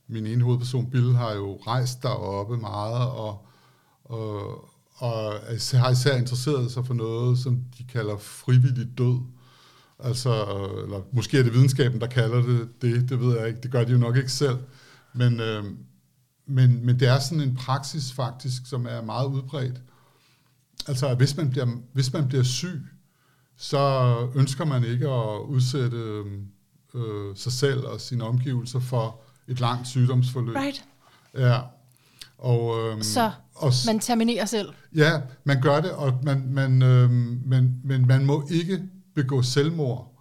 min ene hovedperson, Bill, har jo rejst deroppe meget, og, og, og har især interesseret sig for noget, som de kalder frivillig død. Altså, eller måske er det videnskaben, der kalder det det, det ved jeg ikke, det gør de jo nok ikke selv, men, øh, men, men det er sådan en praksis faktisk, som er meget udbredt. Altså, hvis man, bliver, hvis man bliver syg, så ønsker man ikke at udsætte øh, sig selv og sine omgivelser for et langt sygdomsforløb. Right. Ja. Og, øh, så og, man terminerer selv? Ja, man gør det, og man, man, øh, man, men man må ikke begå selvmord.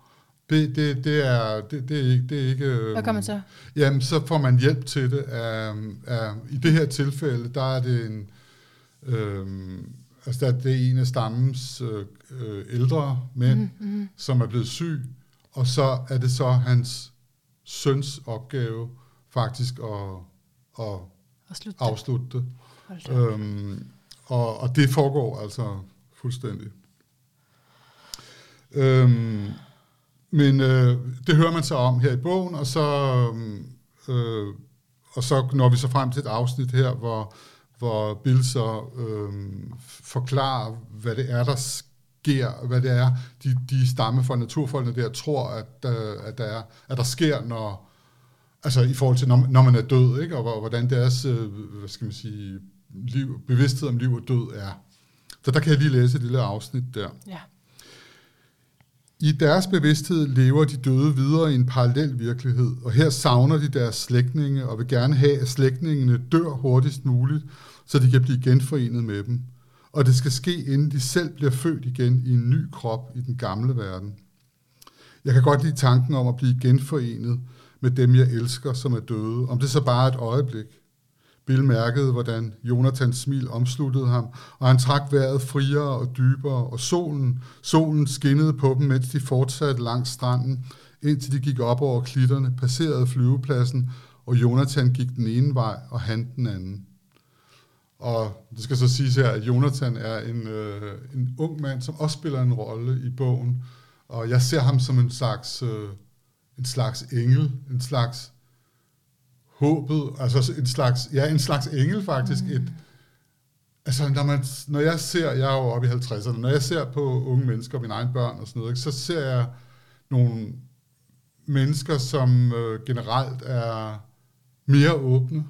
Det, det, det, er, det, det er ikke... Det er ikke øh, hvad gør man så? Jamen, så får man hjælp til det. Af, af, i det her tilfælde, der er det en... Øh, Altså, det er en af stammens øh, ældre mænd, mm-hmm. som er blevet syg, og så er det så hans søns opgave faktisk at, at, at slutte. afslutte det. Øhm, og, og det foregår altså fuldstændig. Øhm, men øh, det hører man så om her i bogen, og så, øh, og så når vi så frem til et afsnit her, hvor... hvor Bill så øh, forklarer, hvad det er, der sker, hvad det er, de, de stamme for naturfolkene der tror, at, øh, at, der er, at der sker, når, altså i forhold til, når, når man er død, ikke? Og hvordan deres øh, hvad skal man sige, liv, bevidsthed om liv og død er. Så der kan jeg lige læse et lille afsnit der. Ja. I deres bevidsthed lever de døde videre i en parallel virkelighed, og her savner de deres slægtninge og vil gerne have, at slægtningene dør hurtigst muligt, så de kan blive genforenet med dem. Og det skal ske, inden de selv bliver født igen i en ny krop i den gamle verden. Jeg kan godt lide tanken om at blive genforenet med dem, jeg elsker, som er døde, om det så bare er et øjeblik. Bill mærkede, hvordan Jonathans smil omsluttede ham, og han trak vejret friere og dybere, og solen, solen skinnede på dem, mens de fortsatte langs stranden, indtil de gik op over klitterne, passerede flyvepladsen, og Jonathan gik den ene vej, og han den anden. Og det skal så siges her, at Jonathan er en, øh, en ung mand, som også spiller en rolle i bogen, og jeg ser ham som en slags, øh, en slags engel, en slags... håbet, altså en slags, ja, en slags engel faktisk. Mm. Et, altså, når, man, når jeg ser, jeg er jo oppe i halvtredserne, når jeg ser på unge mennesker, mine egne børn og sådan noget, så ser jeg nogle mennesker, som øh, generelt er mere åbne,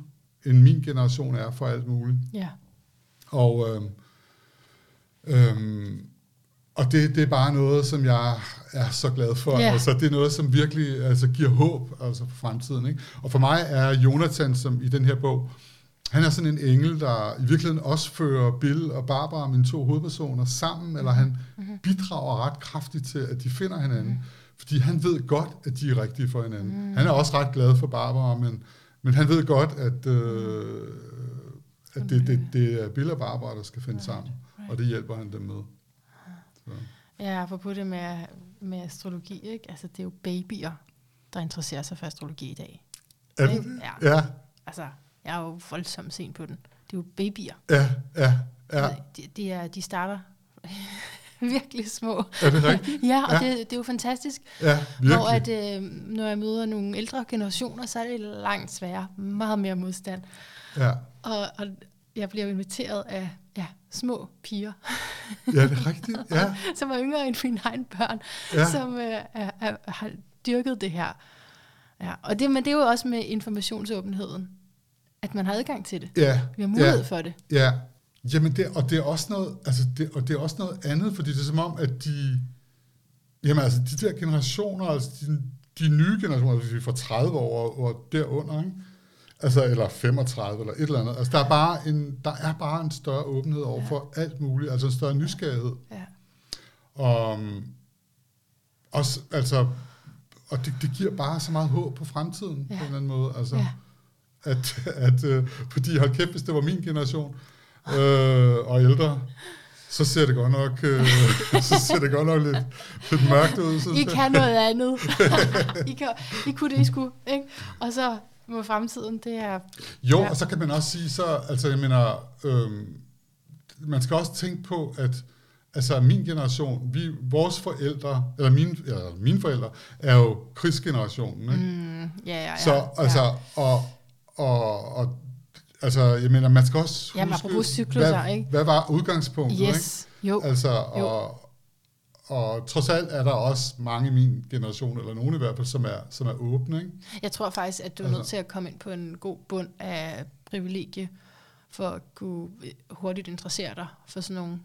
end min generation er for alt muligt. Yeah. Og, øh, øh, og det, det er bare noget, som jeg... er så glad for. Yeah. Altså, det er noget, som virkelig altså, giver håb altså, for fremtiden. Ikke? Og for mig er Jonathan, som i den her bog, han er sådan en engel, der i virkeligheden også fører Bill og Barbara, mine to hovedpersoner, sammen, eller han mm-hmm. bidrager ret kraftigt til, at de finder hinanden. Mm. Fordi han ved godt, at de er rigtige for hinanden. Mm. Han er også ret glad for Barbara, men, men han ved godt, at, øh, at det, det, det er Bill og Barbara, der skal finde right. sammen. Og det hjælper han dem med. Så. Ja, apropos det med, med astrologi, ikke? Altså, det er jo babyer, der interesserer sig for astrologi i dag. Er det det? Ja. ja. Altså, jeg er jo voldsomt sen på den. Det er jo babyer. Ja, ja, ja. Altså, de, de, er, de starter virkelig små. Er det rigtigt? ja, og ja. Det, det er jo fantastisk. Ja, virkelig. Hvor at, øh, når jeg møder nogle ældre generationer, så er det langt sværere. Meget mere modstand. Ja. Og, og jeg bliver inviteret af... ja, små piger. Ja, det er rigtigt. Ja. Som er yngre end mine egne børn, ja. som øh, er, er, har dyrket det her. Ja, og det, men det er jo også med informationsåbenheden, at man har adgang til det. Ja. Vi har mulighed ja. for det. Ja, jamen det, og det er også noget, altså det, og det er også noget andet, fordi det er som om, at de, jamen altså de der generationer, altså de, de nye generationer, hvis vi får tredive år og derunder, ikke? Altså, eller femogtredive, eller et eller andet. Altså, der er bare en, der er bare en større åbenhed over ja. for alt muligt, altså en større nysgerrighed. Ja. Og, og, altså, og det, det giver bare så meget håb på fremtiden, ja. På en eller anden måde. Altså, ja. at, at, øh, fordi hold kæft, hvis det var min generation øh, og ældre, så ser det godt nok, øh, så ser det godt nok lidt, lidt mørkt ud. Så I kan jeg. Noget andet. I, kan, I kunne det, I skulle. Ikke? Og så med fremtiden, det er... Jo, ja. Og så kan man også sige, så, altså jeg mener, øh, man skal også tænke på, at altså min generation, vi, vores forældre, eller mine, eller mine forældre, er jo krigsgenerationen. Ikke? Mm, ja, ja, ja. Så altså, ja. og, og, og altså, jeg mener, man skal også huske, ja, cykluser, hvad, ikke? Hvad var udgangspunktet, yes. ikke? Jo. Altså, og, og trods alt er der også mange i min generation, eller nogen i hvert fald, som er, som er åbne, ikke? Jeg tror faktisk, at du er altså. Nødt til at komme ind på en god bund af privilegie, for at kunne hurtigt interessere dig for sådan nogle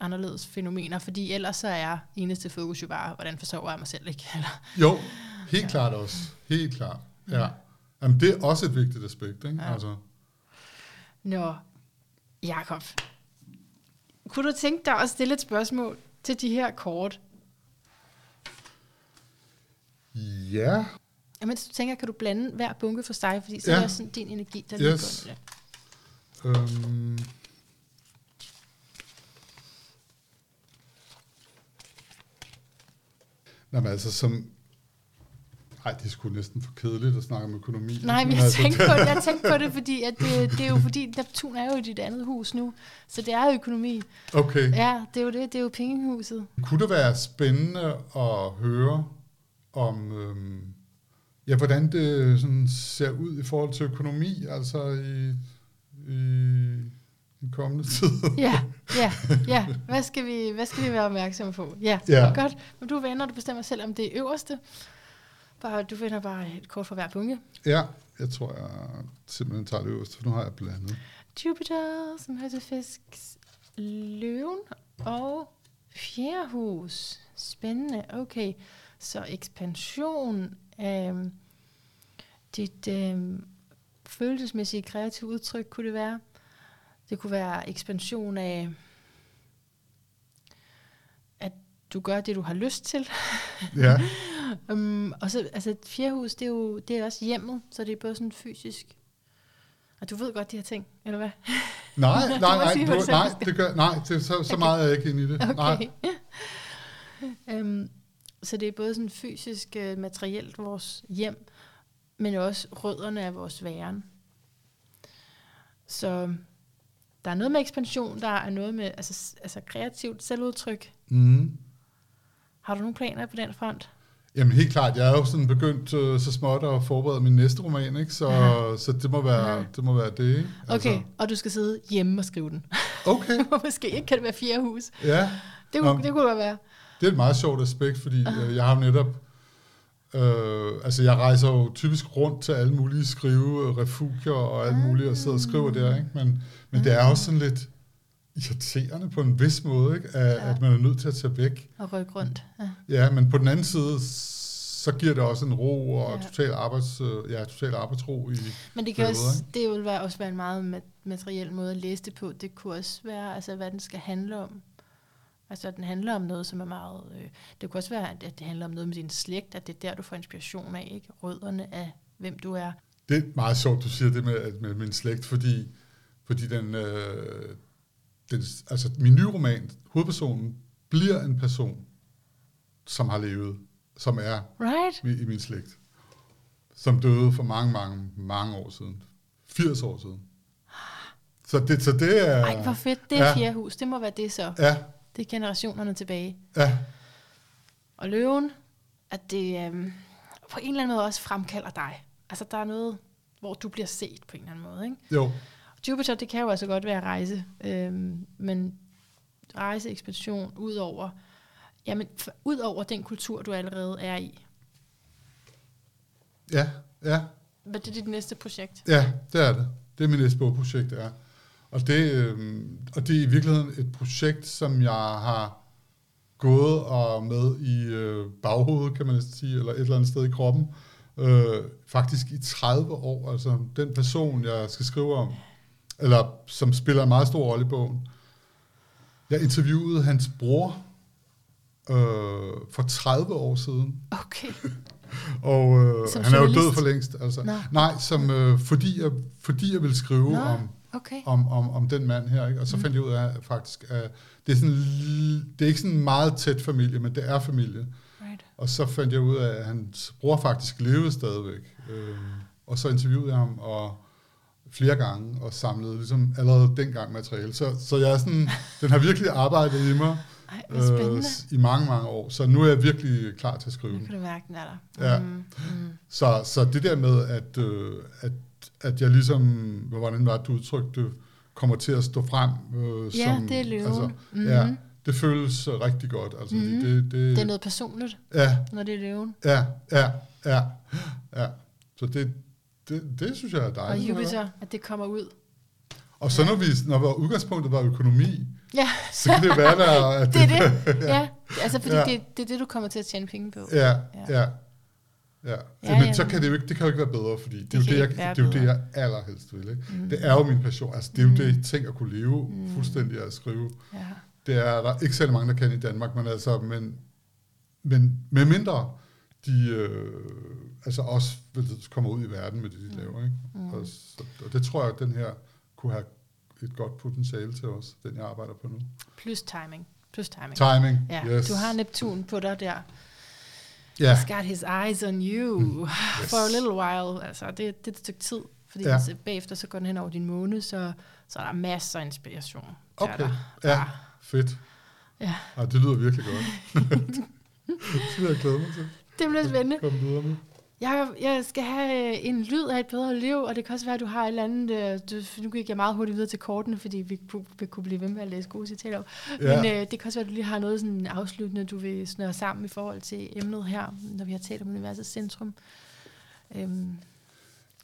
anderledes fænomener, fordi ellers så er eneste fokus jo bare, hvordan forsover jeg mig selv, ikke? Eller? Jo, helt ja. Klart også. Helt klart, ja. ja. Jamen, det er også et vigtigt aspekt, ikke? Ja. Altså. Nå, Jakob, kunne du tænke dig at stille et spørgsmål til de her kort? Ja. Jamen, så tænker jeg, kan du blande hver bunke for sig, fordi så ja. Er det sådan din energi, der lige yes. går. Um. Nå, men altså, som... Ej, det er sgu næsten for kedeligt at snakke om økonomi. Nej, men jeg altså. tænkte på det, jeg tænkte på det, fordi at det, det er jo fordi, Neptun er jo i dit andet hus nu, så det er jo økonomi. Okay. Ja, det er jo det, det er jo pengehuset. Kunne det være spændende at høre om, øhm, ja, hvordan det sådan ser ud i forhold til økonomi, altså i... i den kommende tid. Ja, ja, ja. Hvad skal vi, hvad skal vi være opmærksomme på? Ja, ja. Godt. Men du vender, du bestemmer selv, om det er øverste. Bare, du vender bare et kort for hver bunke. Ja, jeg tror, jeg simpelthen tager det øverste, for nu har jeg blandet. Jupiter, som hører til fisk, løven og fjerhus. Spændende, okay. Så ekspansion af dit øh, følelsesmæssige kreative udtryk, kunne det være? Det kunne være ekspansion af, at du gør det, du har lyst til. Ja. um, og så, altså et fjerhus, det er jo det er også hjemmet, så det er både sådan fysisk. Og du ved godt de her ting, eller hvad? Nej, nej, nej, sige, du, nej, det gør, nej, det, så, så okay. meget er jeg ikke inde i det. Okay. Nej. um, så det er både sådan fysisk, uh, materielt vores hjem, men også rødderne af vores væren. Så... Der er noget med ekspansion, der er noget med altså, altså kreativt selvudtryk. Mm. Har du nogle planer på den front? Jamen helt klart, jeg er jo sådan begyndt øh, så småt at forberede min næste roman, ikke? Så, så det må være, ja. Det må være det, ikke? Altså. Okay, og du skal sidde hjemme og skrive den. Okay. Måske ikke kan det være fjerde hus. Ja. Det, Nå, det kunne godt være. Det er et meget sjovt aspekt, fordi øh, jeg har netop... Uh, altså jeg rejser jo typisk rundt til alle mulige skriverefugier og alt muligt og sidder og skriver der, ikke? Men, men det er også sådan lidt irriterende på en vis måde, ikke? At, ja. At man er nødt til at tage væk og rykke rundt. Ja. Ja, men på den anden side så giver det også en ro og ja. total arbejds, ja, total arbejdsro i. Men det kan perioder, også ikke? Det vil være også være en meget materiel måde at læse det på. Det kunne også være altså hvad den skal handle om. Altså, den handler om noget, som er meget... Øh, det kunne også være, at det handler om noget med din slægt, at det er der, du får inspiration af, ikke? Rødderne af, hvem du er. Det er meget sjovt, du siger det med, med min slægt, fordi, fordi den, øh, den... Altså, min nye roman, hovedpersonen, bliver en person, som har levet, som er right. i, i min slægt. Som døde for mange, mange, mange år siden. firs år siden. Så det, så det er... Ej, hvor fedt. Det er ja. Fjerde hus. Det må være det så. Ja. Det er generationerne tilbage. Ja. Og løven, at det øhm, på en eller anden måde også fremkalder dig. Altså, der er noget, hvor du bliver set på en eller anden måde, ikke? Jo. Og Jupiter, det kan jo altså godt være rejse. Øhm, men rejse, ekspansion, ud over, jamen, for, ud over den kultur, du allerede er i. Ja, ja. Men det er dit næste projekt? Ja, det er det. Det er mit næste bogprojekt, ja. Og det, øh, og det er i virkeligheden et projekt, som jeg har gået og med i øh, baghovedet, kan man sige, eller et eller andet sted i kroppen, øh, faktisk i tredive år. Altså den person, jeg skal skrive om, eller som spiller en meget stor rolle i bogen. Jeg interviewede hans bror øh, for tredive år siden. Okay. Og øh, han er jo død for længst. Altså. No. Nej, som, øh, fordi, jeg, fordi jeg ville skrive no. om, okay. om, om, om den mand her. Ikke? Og så mm. fandt jeg ud af faktisk, at det er, sådan, det er ikke sådan en meget tæt familie, men det er familie. Right. Og så fandt jeg ud af, at hans bror faktisk levede stadigvæk. Øh, og så interviewede jeg ham og flere gange og samlede ligesom allerede dengang materiale. Så, så jeg er sådan, den har virkelig arbejdet i mig. Ej, øh, i mange, mange år. Så nu er jeg virkelig klar til at skrive. Nu kan du mærke, den er der. Ja. Mm. Mm. Så, så det der med, at, øh, at, at jeg ligesom, hvordan var det, du udtrykte, kommer til at stå frem. Øh, ja, som, det er løven. Altså, mm-hmm. ja, det føles rigtig godt. Altså, mm-hmm. det, det, det, det er noget personligt, ja. Når det er løven. Ja, ja, ja. ja. Så det, det, det synes jeg er dejligt. Og Jupiter, at det kommer ud. Og så når, vi, når udgangspunktet var økonomi, ja. Så kan det være, der, at det er det. det. Ja. Altså, fordi ja. det, det er det, du kommer til at tjene penge på. Ja, ja. ja. ja. ja men så kan det jo ikke, det kan jo ikke være bedre, fordi det, det, er, jo det, jeg, det er jo det, jeg allerhelst vil. Ikke? Mm. Det er jo min passion. Altså, det er jo mm. det, jeg tænker at kunne leve mm. fuldstændig at skrive. Ja. Det er der er ikke særlig mange, der kan i Danmark, men altså, men, men med mindre de øh, altså også kommer ud i verden med det, de mm. laver. Ikke? Mm. Og, så, og det tror jeg, at den her kunne have et godt potentiale til os, den jeg arbejder på nu. Plus timing. Plus timing. Timing, ja. Yes. Du har Neptun på dig der. Yeah. He's got his eyes on you mm. yes. for a little while. Altså, det, det er et stykke tid, fordi ja. hvis, bagefter så går den hen over din måne, så, så er der masser af inspiration. Okay, der. ja, ah. fedt. Ja. Ah, det lyder virkelig godt. Det vil jeg glæde mig til. Det bliver spændende. Kom videre med. Jakob, jeg skal have en lyd af et bedre liv, og det kan også være, at du har et eller andet... Du, nu gik jeg meget hurtigt videre til kortene, fordi vi, vi kunne blive ved med at læse gode citater op. Ja. Men øh, det kan også være, at du lige har noget sådan afsluttende, du vil snøre sammen i forhold til emnet her, når vi har talt om Universets Centrum. Øhm.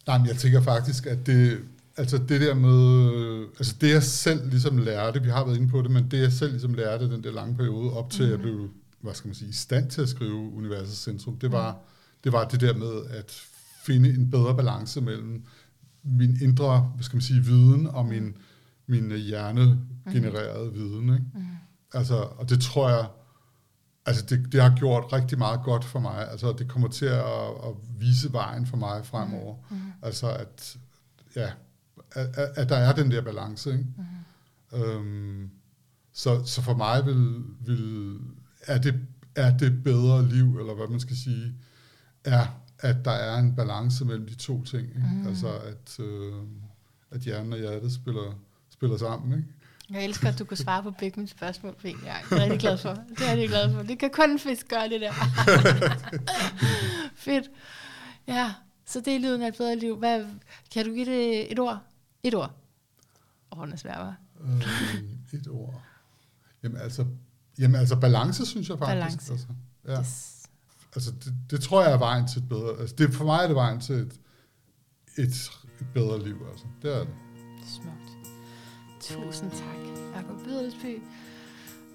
Nej, men jeg tænker faktisk, at det, altså det der med... Altså det, jeg selv ligesom lærte, vi har været inde på det, men det, jeg selv ligesom lærte den der lange periode, op til mm. jeg blev, hvad skal man sige, i stand til at skrive Universets Centrum, det var... Det var det der med at finde en bedre balance mellem min indre, hvad skal man sige, viden og min, min hjernegenererede mm. viden. Ikke? Mm. Altså, og det tror jeg, altså det, det har gjort rigtig meget godt for mig. Altså det kommer til at, at vise vejen for mig fremover. Mm. Altså at, ja, at, at der er den der balance. Ikke? Mm. Øhm, så, så for mig vil, vil, er det, er det bedre liv, eller hvad man skal sige, er, at der er en balance mellem de to ting. Ikke? Mm. Altså, at, øh, at hjernen og hjertet spiller, spiller sammen. Ikke? Jeg elsker, at du kunne svare på begge mine spørgsmål på en gang. Det er jeg glad for. Det er jeg glad for. Det kan kun en fisk gøre, det der. Fedt. Ja, så det er lyden af et bedre liv. Hvad, kan du give det et ord? Et ord. Åh, oh, den er svær, øh, et ord. Jamen altså, jamen altså, balance, synes jeg faktisk. Balance. Altså, ja. Yes. Altså, det, det tror jeg er vejen til et bedre... Altså, det, for mig er det vejen til et, et, et bedre liv, altså. Det er det. Smukt. Tusind tak, Jakob Vedelsby,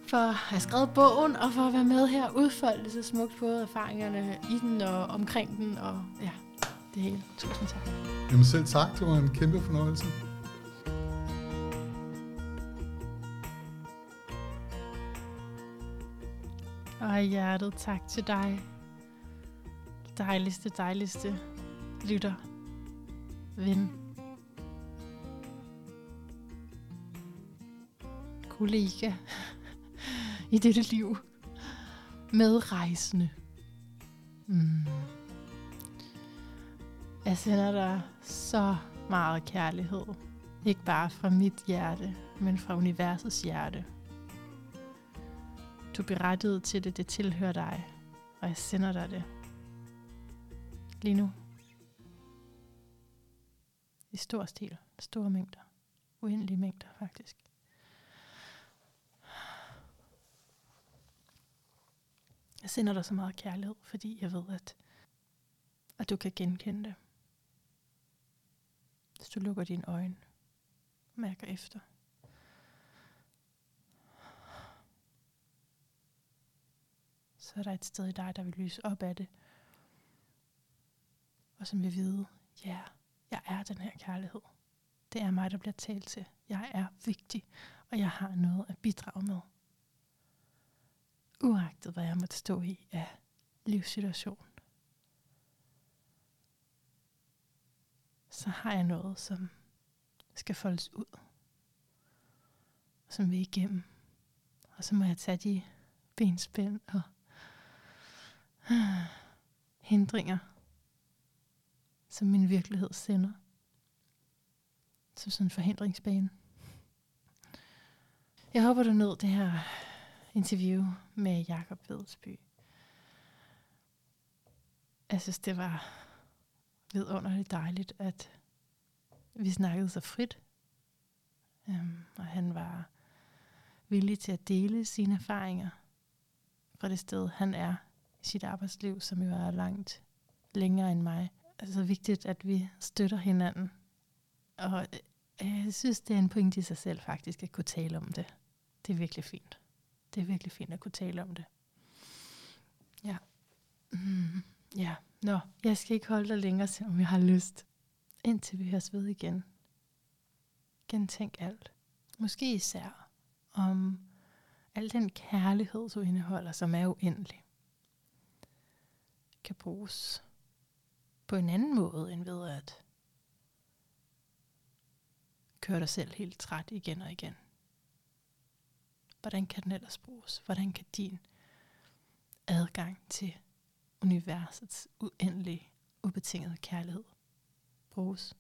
for at have skrevet bogen, og for at være med her og udfolde så smukt både erfaringerne i den og omkring den, og ja, det hele. Tusind tak. Jamen selv tak, det var en kæmpe fornøjelse. Og hjertet tak til dig, dejligste, dejligste lytter, ven, kollega i dette liv, medrejsende. Mm. Jeg sender dig så meget kærlighed, ikke bare fra mit hjerte, men fra universets hjerte. Du er berettiget til det, det tilhører dig, og jeg sender dig det. Lige nu. I stor stil. Store mængder. Uendelige mængder, faktisk. Jeg sender dig så meget kærlighed, fordi jeg ved, at, at du kan genkende det. Hvis du lukker dine øjne, mærker efter. Så er der et sted i dig, der vil lyse op af det. Og som vil vide, ja, yeah, jeg er den her kærlighed. Det er mig, der bliver talt til. Jeg er vigtig, og jeg har noget at bidrage med. uagtet hvad jeg måtte stå i af livssituation, så har jeg noget, som skal foldes ud, som vi er igennem. Og så må jeg tage de benspænd og hindringer, som min virkelighed sender. Som sådan en forhindringsbane. Jeg håber, du nød det her interview med Jakob Vedelsby. Jeg synes, det var vidunderligt dejligt, at vi snakkede så frit. Um, og han var villig til at dele sine erfaringer fra det sted, han er i sit arbejdsliv, som jo er langt længere end mig. Altså vigtigt, at vi støtter hinanden. Og jeg synes, det er en pointe i sig selv faktisk, at kunne tale om det. Det er virkelig fint. Det er virkelig fint at kunne tale om det. Ja. Mm, ja. Nå, jeg skal ikke holde dig længere, selvom jeg har lyst. Indtil vi høres ved igen. Gentænk alt. Måske især om al den kærlighed, du indeholder, som er uendelig. Kan bruges på en anden måde, end ved at køre dig selv helt træt igen og igen. Hvordan kan den ellers bruges? Hvordan kan din adgang til universets uendelige, ubetingede kærlighed bruges?